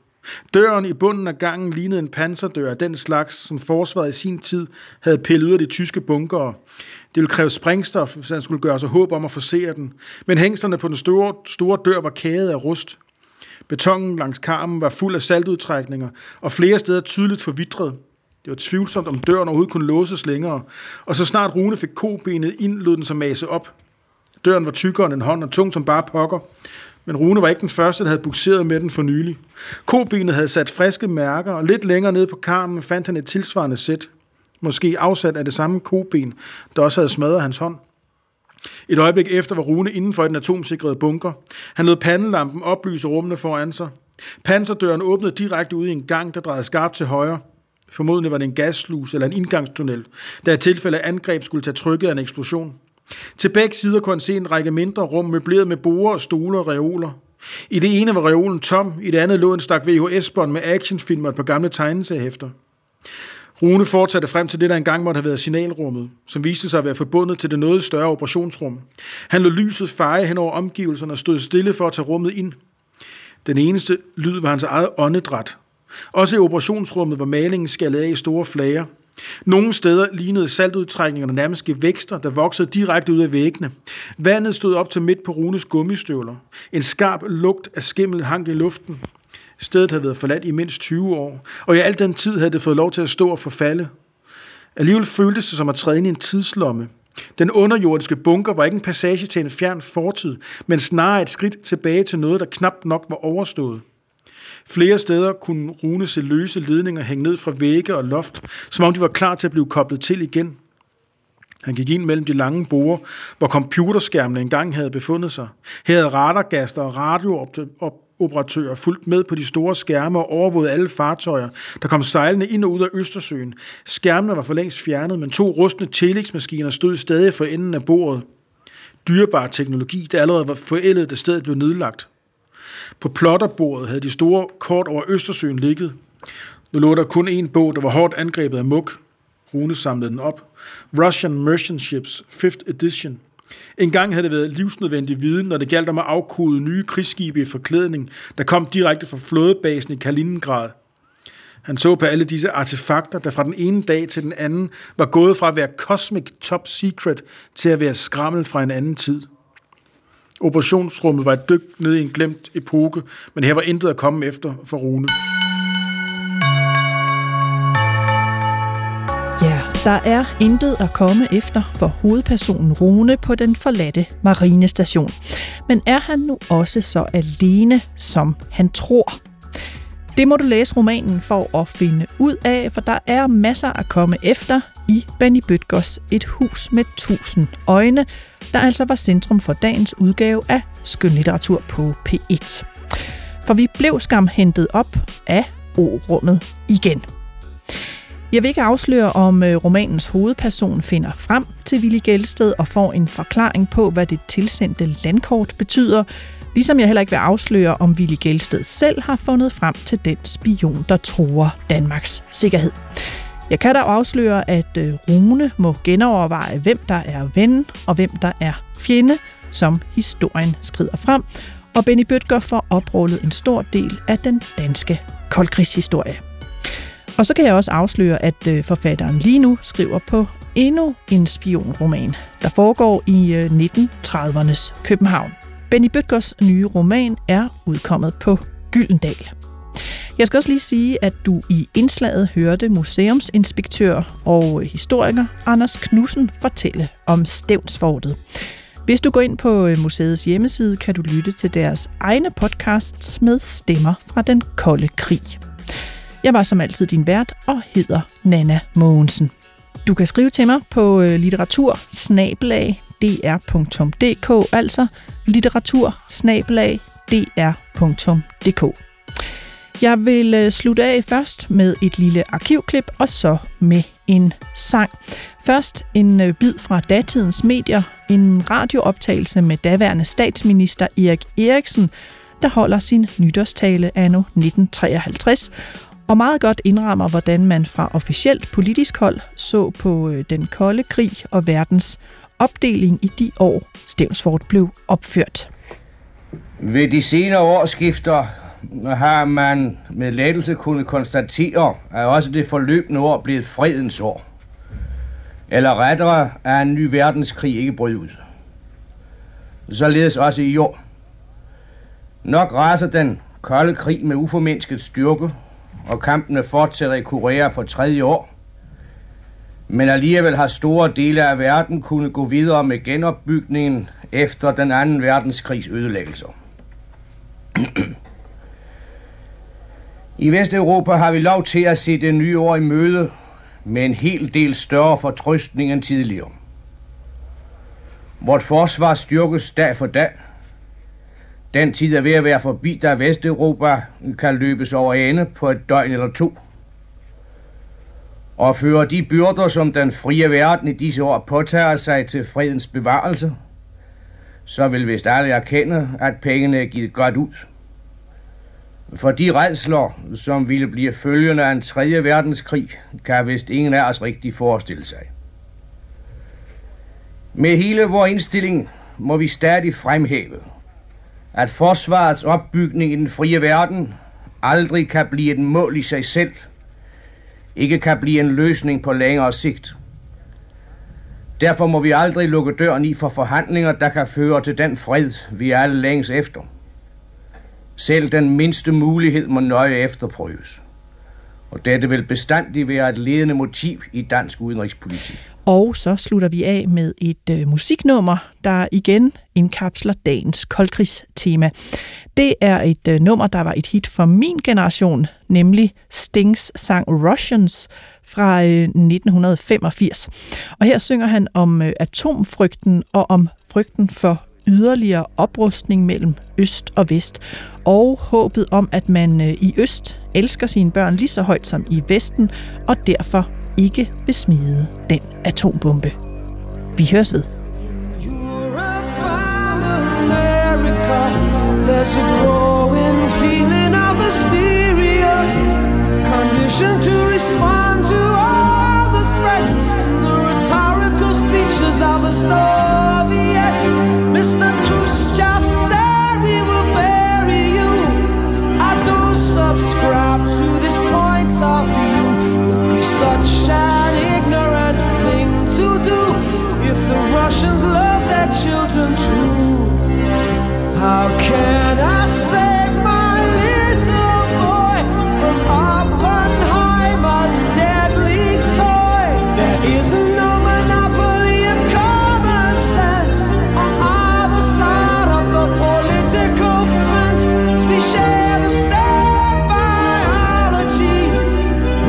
Døren i bunden af gangen lignede en panserdør af den slags, som forsvaret i sin tid havde pillet ud af de tyske bunkere. Det ville kræve sprængstof, hvis han skulle gøre sig håb om at forsere den, men hængslerne på den store dør var kædet af rust. Betongen langs karmen var fuld af saltudtrækninger, og flere steder tydeligt forvitret. Det var tvivlsomt, om døren overhovedet kunne låses længere, og så snart Rune fik kobenet ind, lød den sig mase op. Døren var tykkere end en hånd og tung som bare pokker. Men Rune var ikke den første, der havde bukseret med den for nylig. Kobenet havde sat friske mærker, og lidt længere nede på karmen fandt han et tilsvarende sæt. Måske afsat af det samme koben, der også havde smadret hans hånd. Et øjeblik efter var Rune indenfor i den atomsikrede bunker. Han lod pandelampen oplyse rummene foran sig. Panserdøren åbnede direkte ud i en gang, der drejede skarpt til højre. Formodentlig var det en gassluse eller en indgangstunnel, der i tilfælde af angreb skulle tage trykket af en eksplosion. Til begge sider kunne han se en række mindre rum møbleret med borde, stole og reoler. I det ene var reolen tom, i det andet lå en stak VHS-bånd med actionfilmer og et par gamle tegneseriehæfter. Rune fortsatte frem til det, der engang måtte have været signalrummet, som viste sig at være forbundet til det noget større operationsrum. Han lod lyset feje hen over omgivelserne og stod stille for at tage rummet ind. Den eneste lyd var hans eget åndedræt. Også i operationsrummet var malingen skallet af i store flager. Nogle steder lignede saltudtrækningerne nærmest vækster, der voksede direkte ud af væggene. Vandet stod op til midt på Runes gummistøvler. En skarp lugt af skimmel hang i luften. Stedet havde været forladt i mindst 20 år, og i al den tid havde det fået lov til at stå og forfalde. Alligevel føltes det som at træde ind i en tidslomme. Den underjordiske bunker var ikke en passage til en fjern fortid, men snarere et skridt tilbage til noget, der knap nok var overstået. Flere steder kunne Rune se løse ledninger hænge ned fra vægge og loft, som om de var klar til at blive koblet til igen. Han gik ind mellem de lange borde, hvor computerskærmene engang havde befundet sig. Her havde radargaster og radiooperatører fulgt med på de store skærme og overvåget alle fartøjer, der kom sejlende ind og ud af Østersøen. Skærmene var for længst fjernet, men to rustne telexmaskiner stod stadig for enden af bordet. Dyrebar teknologi, der allerede var forældet, da stedet blev nedlagt. På plotterbordet havde de store kort over Østersøen ligget. Nu lå der kun én båd, der var hårdt angrebet af mug. Rune samlede den op. Russian Merchant Ships, 5th edition. Engang havde det været livsnødvendig viden, når det galt om at afkode nye krigsskibe i forklædning, der kom direkte fra flådebasen i Kaliningrad. Han så på alle disse artefakter, der fra den ene dag til den anden var gået fra at være cosmic top secret til at være skrammel fra en anden tid. Operationsrummet var et dyk ned i en glemt epoke, men her var intet at komme efter for Rune. Der er intet at komme efter for hovedpersonen Rune på den forladte marinestation. Men er han nu også så alene, som han tror? Det må du læse romanen for at finde ud af, for der er masser at komme efter i Benny Bødkers Et hus med tusind øjne, der altså var centrum for dagens udgave af skønlitteratur på P1. For vi blev skamhentet op af O-rummet igen. Jeg vil ikke afsløre, om romanens hovedperson finder frem til Villy Gjelsted og får en forklaring på, hvad det tilsendte landkort betyder, ligesom jeg heller ikke vil afsløre, om Villy Gjelsted selv har fundet frem til den spion, der truer Danmarks sikkerhed. Jeg kan dog afsløre, at Rune må genoverveje, hvem der er ven og hvem der er fjende, som historien skrider frem, og Benny Bødker får oprullet en stor del af den danske koldkrigshistorie. Og så kan jeg også afsløre, at forfatteren lige nu skriver på endnu en spionroman, der foregår i 1930'ernes København. Benny Bødkers nye roman er udkommet på Gyldendal. Jeg skal også lige sige, at du i indslaget hørte museumsinspektør og historiker Anders Knudsen fortælle om Stevnsfortet. Hvis du går ind på museets hjemmeside, kan du lytte til deres egne podcasts med stemmer fra Den Kolde Krig. Jeg var som altid din vært og hedder Nana Mogensen. Du kan skrive til mig på litteratur@dr.dk, altså litteratur@dr.dk. Jeg vil slutte af først med et lille arkivklip og så med en sang. Først en bid fra datidens medier, en radiooptagelse med daværende statsminister Erik Eriksen, der holder sin nytårstale anno 1953, og meget godt indrammer, hvordan man fra officielt politisk hold så på den kolde krig og verdens opdeling i de år, Stevnsfort blev opført. Ved de senere årsskifter har man med lettelse kunne konstatere, at også det forløbende år blev et fredens år. Eller rettere, at en ny verdenskrig ikke brød ud. Således også i år. Nok raser den kolde krig med uformindsket styrke, og kampene fortsætter i Korea på 3. år. Men alligevel har store dele af verden kunne gå videre med genopbygningen efter den anden verdenskrigs ødelæggelser. I Vesteuropa har vi lov til at se det nye år i møde med en hel del større fortrøstning end tidligere. Vort forsvar styrkes dag for dag. Den tid er ved at være forbi, da Vesteuropa kan løbes over ende på et døgn eller to. Og fører de byrder, som den frie verden i disse år påtager sig til fredens bevarelse, så vil vist alle erkende, at pengene er givet godt ud. For de redsler, som ville blive følgende af en 3. verdenskrig, kan vist ingen af os rigtig forestille sig. Med hele vores indstilling må vi stadig fremhæve, at forsvarets opbygning i den frie verden aldrig kan blive et mål i sig selv, ikke kan blive en løsning på længere sigt. Derfor må vi aldrig lukke døren i for forhandlinger, der kan føre til den fred, vi alle længes efter. Selv den mindste mulighed må nøje efterprøves. Og dette vil bestandigt være et ledende motiv i dansk udenrigspolitik. Og så slutter vi af med et musiknummer, der igen indkapsler dagens koldkrigstema. Det er et nummer, der var et hit for min generation, nemlig Stings sang Russians fra 1985. Og her synger han om atomfrygten og om frygten for yderligere oprustning mellem øst og vest, og håbet om, at man i øst elsker sine børn lige så højt som i vesten, og derfor ikke vil smide den atombombe. Vi høres ved. Mr. Khrushchev said we will bury you. I don't subscribe to this point of view. It would be such an ignorant thing to do if the Russians love their children too. How can I save my little boy from Oppenheimer's deadly toy? There isn't no monopoly of common sense. Share the same biology,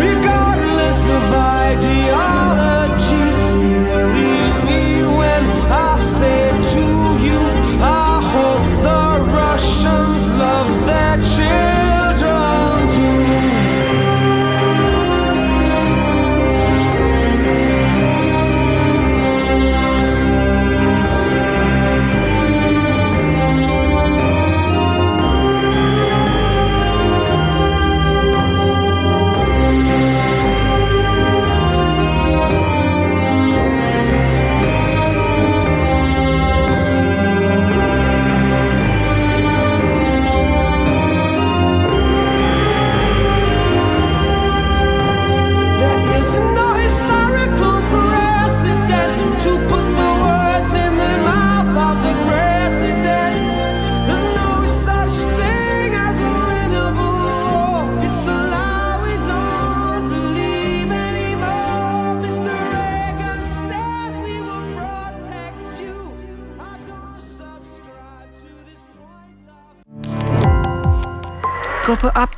regardless of ideology. You believe me when I say to you, I hope the Russians love their children på